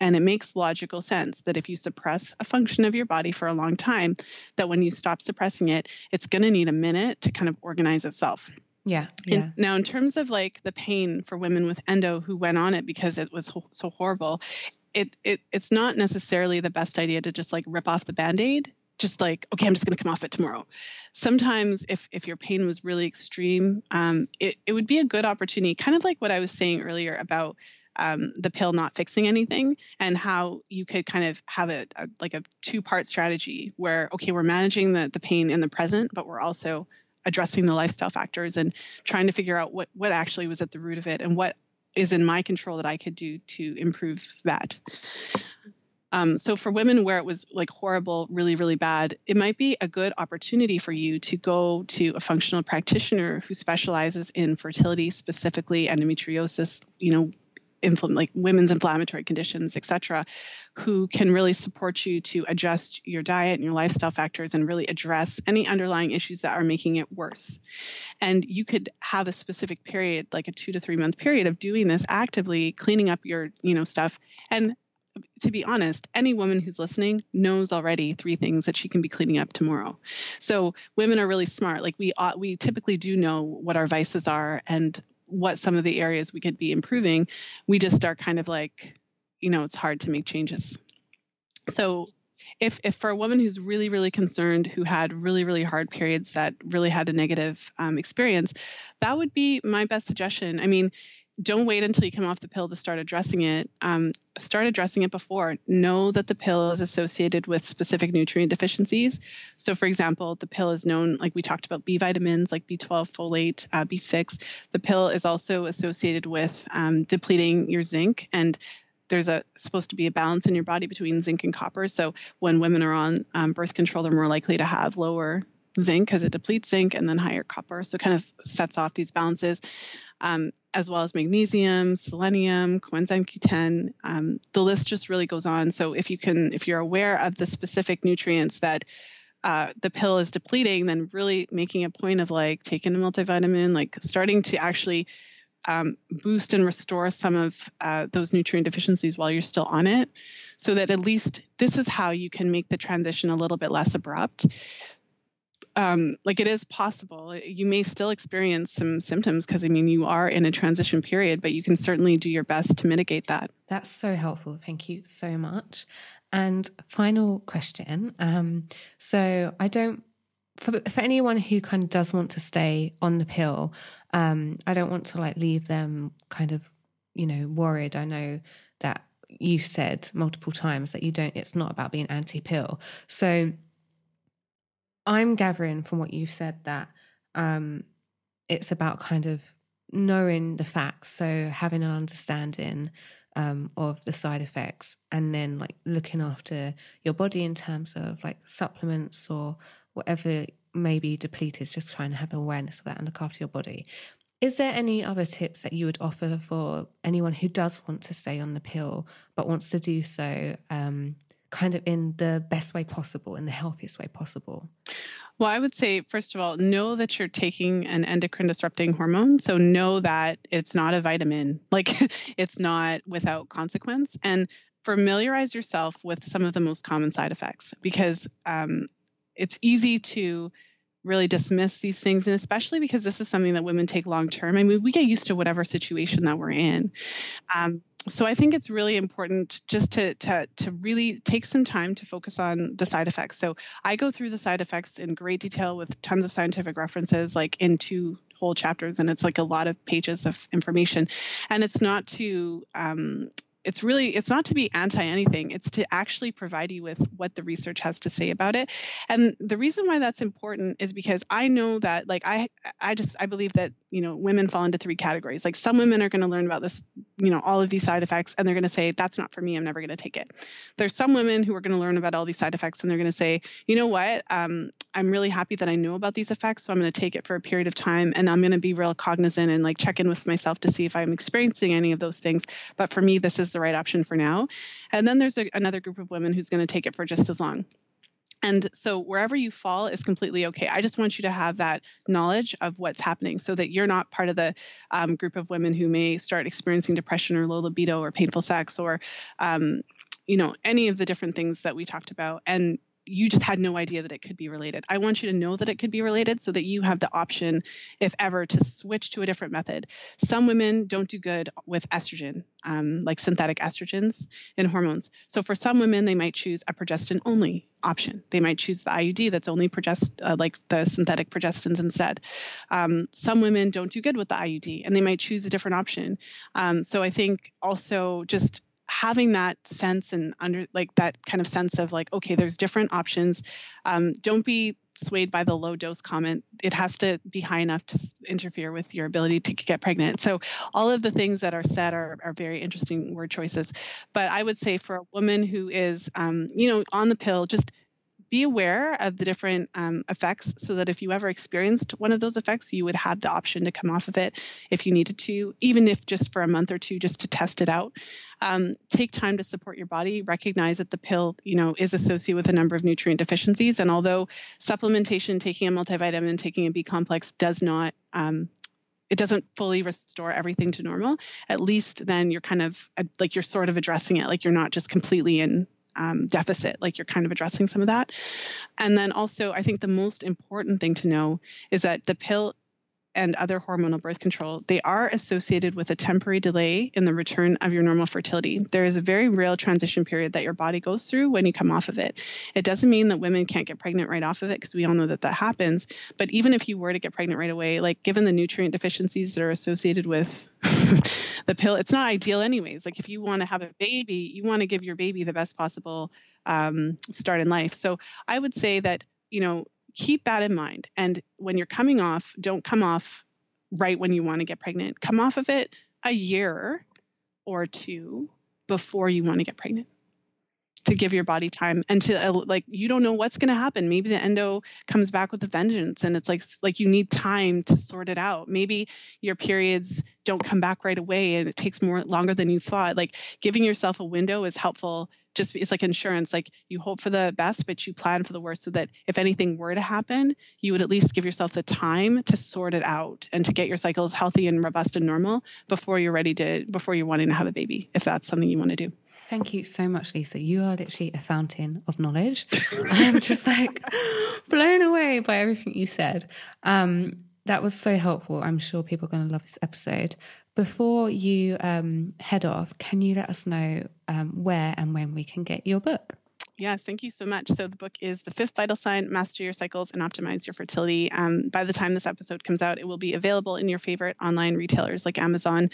And it makes logical sense that if you suppress a function of your body for a long time, that when you stop suppressing it, it's going to need a minute to kind of organize itself. Yeah. yeah. And now, in terms of, like, the pain for women with endo who went on it because it was ho- so horrible, it, it it's not necessarily the best idea to just, like, rip off the Band-Aid. Just like, okay, I'm just going to come off it tomorrow. Sometimes if, if your pain was really extreme, um, it, it would be a good opportunity, kind of like what I was saying earlier about um, the pill not fixing anything, and how you could kind of have a, a like a two-part strategy where, okay, we're managing the, the pain in the present, but we're also addressing the lifestyle factors and trying to figure out what, what actually was at the root of it and what is in my control that I could do to improve that. Um, so for women where it was, like, horrible, really, really bad, it might be a good opportunity for you to go to a functional practitioner who specializes in fertility, specifically endometriosis, you know, infl- like women's inflammatory conditions, et cetera, who can really support you to adjust your diet and your lifestyle factors and really address any underlying issues that are making it worse. And you could have a specific period, like a two to three month period of doing this actively, cleaning up your, you know, stuff. And to be honest, any woman who's listening knows already three things that she can be cleaning up tomorrow. So women are really smart. Like, we ought, we typically do know what our vices are and what some of the areas we could be improving. We just are kind of like, you know, it's hard to make changes. So if, if for a woman who's really, really concerned, who had really, really hard periods that really had a negative um, experience, that would be my best suggestion. I mean, don't wait until you come off the pill to start addressing it. Um, start addressing it before. Know that the pill is associated with specific nutrient deficiencies. So, for example, the pill is known, like we talked about, B vitamins, like B twelve, folate, uh, B six. The pill is also associated with um, depleting your zinc, and there's a supposed to be a balance in your body between zinc and copper. So when women are on um, birth control, they're more likely to have lower zinc because it depletes zinc, and then higher copper. So it kind of sets off these balances. Um, as well as magnesium, selenium, coenzyme Q ten. Um, the list just really goes on. So if you can, if you're aware of the specific nutrients that uh, the pill is depleting, then really making a point of, like, taking a multivitamin, like starting to actually um, boost and restore some of uh, those nutrient deficiencies while you're still on it, so that at least this is how you can make the transition a little bit less abrupt. um, like it is possible. You may still experience some symptoms because, I mean, you are in a transition period, but you can certainly do your best to mitigate that. That's so helpful. Thank you so much. And final question. Um, so I don't, for, for anyone who kind of does want to stay on the pill, um, I don't want to like leave them kind of, you know, worried. I know that you've said multiple times that you don't, it's not about being anti-pill. So I'm gathering from what you've said that um, it's about kind of knowing the facts. So having an understanding um, of the side effects and then like looking after your body in terms of like supplements or whatever may be depleted, just trying to have awareness of that and look after your body. Is there any other tips that you would offer for anyone who does want to stay on the pill but wants to do so um, kind of in the best way possible, in the healthiest way possible? Well, I would say, first of all, know that you're taking an endocrine disrupting hormone. So know that it's not a vitamin, like it's not without consequence. And familiarize yourself with some of the most common side effects because um, it's easy to really dismiss these things, and especially because this is something that women take long term. I mean, we get used to whatever situation that we're in. Um, so I think it's really important just to to to really take some time to focus on the side effects. So I go through the side effects in great detail with tons of scientific references, like in two whole chapters, and it's like a lot of pages of information. And it's not to um, It's really, it's not to be anti anything. It's to actually provide you with what the research has to say about it. And the reason why that's important is because I know that, like, I, I just, I believe that, you know, women fall into three categories. Like some women are going to learn about this, you know, all of these side effects, and they're going to say, that's not for me. I'm never going to take it. There's some women who are going to learn about all these side effects and they're going to say, you know what, um, I'm really happy that I know about these effects. So I'm going to take it for a period of time, and I'm going to be real cognizant and like check in with myself to see if I'm experiencing any of those things. But for me, this is the right option for now. And then there's a, another group of women who's going to take it for just as long. And so wherever you fall is completely okay. I just want you to have that knowledge of what's happening so that you're not part of the um, group of women who may start experiencing depression or low libido or painful sex or, um, you know, any of the different things that we talked about. And you just had no idea that it could be related. I want you to know that it could be related so that you have the option, if ever, to switch to a different method. Some women don't do good with estrogen, um, like synthetic estrogens and hormones. So for some women, they might choose a progestin only option. They might choose the I U D that's only progest, uh, like the synthetic progestins instead. Um, some women don't do good with the I U D and they might choose a different option. Um, so I think also just having that sense and under like that kind of sense of like, okay, there's different options. Um, don't be swayed by the low dose comment. It has to be high enough to interfere with your ability to get pregnant. So all of the things that are said are, are very interesting word choices. But I would say for a woman who is, um, you know, on the pill, just be aware of the different um, effects so that if you ever experienced one of those effects, you would have the option to come off of it if you needed to, even if just for a month or two, just to test it out. Um, take time to support your body. Recognize that the pill, you know, is associated with a number of nutrient deficiencies. And although supplementation, taking a multivitamin, taking a B complex does not, um, it doesn't fully restore everything to normal, at least then you're kind of like, you're sort of addressing it. Like you're not just completely in Um, deficit, like you're kind of addressing some of that. And then also, I think the most important thing to know is that the pill and other hormonal birth control, they are associated with a temporary delay in the return of your normal fertility. There is a very real transition period that your body goes through when you come off of it. It doesn't mean that women can't get pregnant right off of it, because we all know that that happens. But even if you were to get pregnant right away, like given the nutrient deficiencies that are associated with the pill, it's not ideal anyways. Like if you want to have a baby, you want to give your baby the best possible um, start in life. So I would say that, you know, keep that in mind. And when you're coming off, don't come off right when you want to get pregnant. Come off of it a year or two before you want to get pregnant, to give your body time and to like, you don't know what's going to happen. Maybe the endo comes back with a vengeance and it's like, like you need time to sort it out. Maybe your periods don't come back right away and it takes more longer than you thought. Like giving yourself a window is helpful. Just it's like insurance, like you hope for the best, but you plan for the worst so that if anything were to happen, you would at least give yourself the time to sort it out and to get your cycles healthy and robust and normal before you're ready to, before you're wanting to have a baby, if that's something you want to do. Thank you so much, Lisa. You are literally a fountain of knowledge. I'm just like blown away by everything you said. Um, that was so helpful. I'm sure people are going to love this episode. Before you um, head off, can you let us know um, where and when we can get your book? Yeah, thank you so much. So the book is The Fifth Vital Sign, Master Your Cycles and Optimize Your Fertility. Um, by the time this episode comes out, it will be available in your favorite online retailers like Amazon.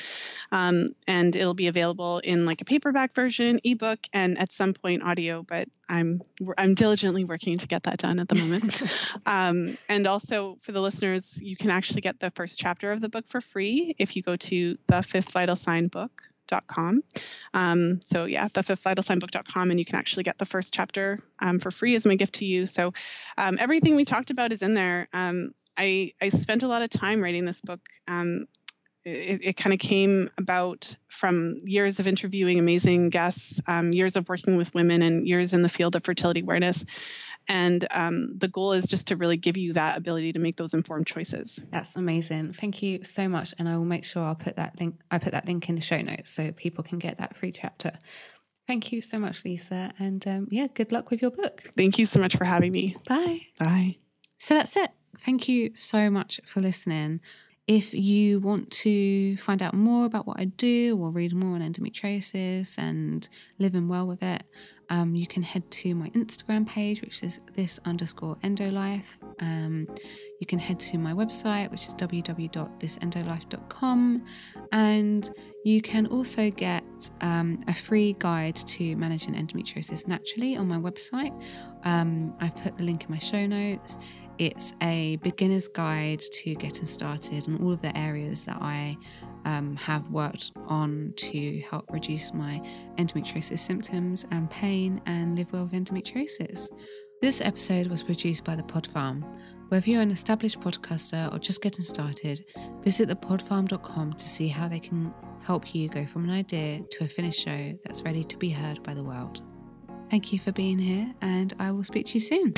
Um, and it'll be available in like a paperback version, ebook, and at some point audio, but I'm I'm diligently working to get that done at the moment. um, and also for the listeners, you can actually get the first chapter of the book for free if you go to the fifth vital sign book dot com. Um, so yeah, the fifth vital sign book dot com, and you can actually get the first chapter um, for free as my gift to you. So um, everything we talked about is in there. Um, I, I spent a lot of time writing this book. Um, It, it kind of came about from years of interviewing amazing guests, um, years of working with women, and years in the field of fertility awareness. And um, the goal is just to really give you that ability to make those informed choices. That's amazing. Thank you so much. And I will make sure I'll put that link, I put that link in the show notes so people can get that free chapter. Thank you so much, Lisa. And um, yeah, good luck with your book. Thank you so much for having me. Bye. Bye. So that's it. Thank you so much for listening. If you want to find out more about what I do or read more on endometriosis and living well with it, um, you can head to my Instagram page, which is this underscore endo life. Um, you can head to my website, which is w w w dot this endo life dot com. And you can also get um, a free guide to managing endometriosis naturally on my website. Um, I've put the link in my show notes. It's a beginner's guide to getting started and all of the areas that I um, have worked on to help reduce my endometriosis symptoms and pain and live well with endometriosis. This episode was produced by The Pod Farm. Whether you're an established podcaster or just getting started, visit the pod farm dot com to see how they can help you go from an idea to a finished show that's ready to be heard by the world. Thank you for being here, and I will speak to you soon.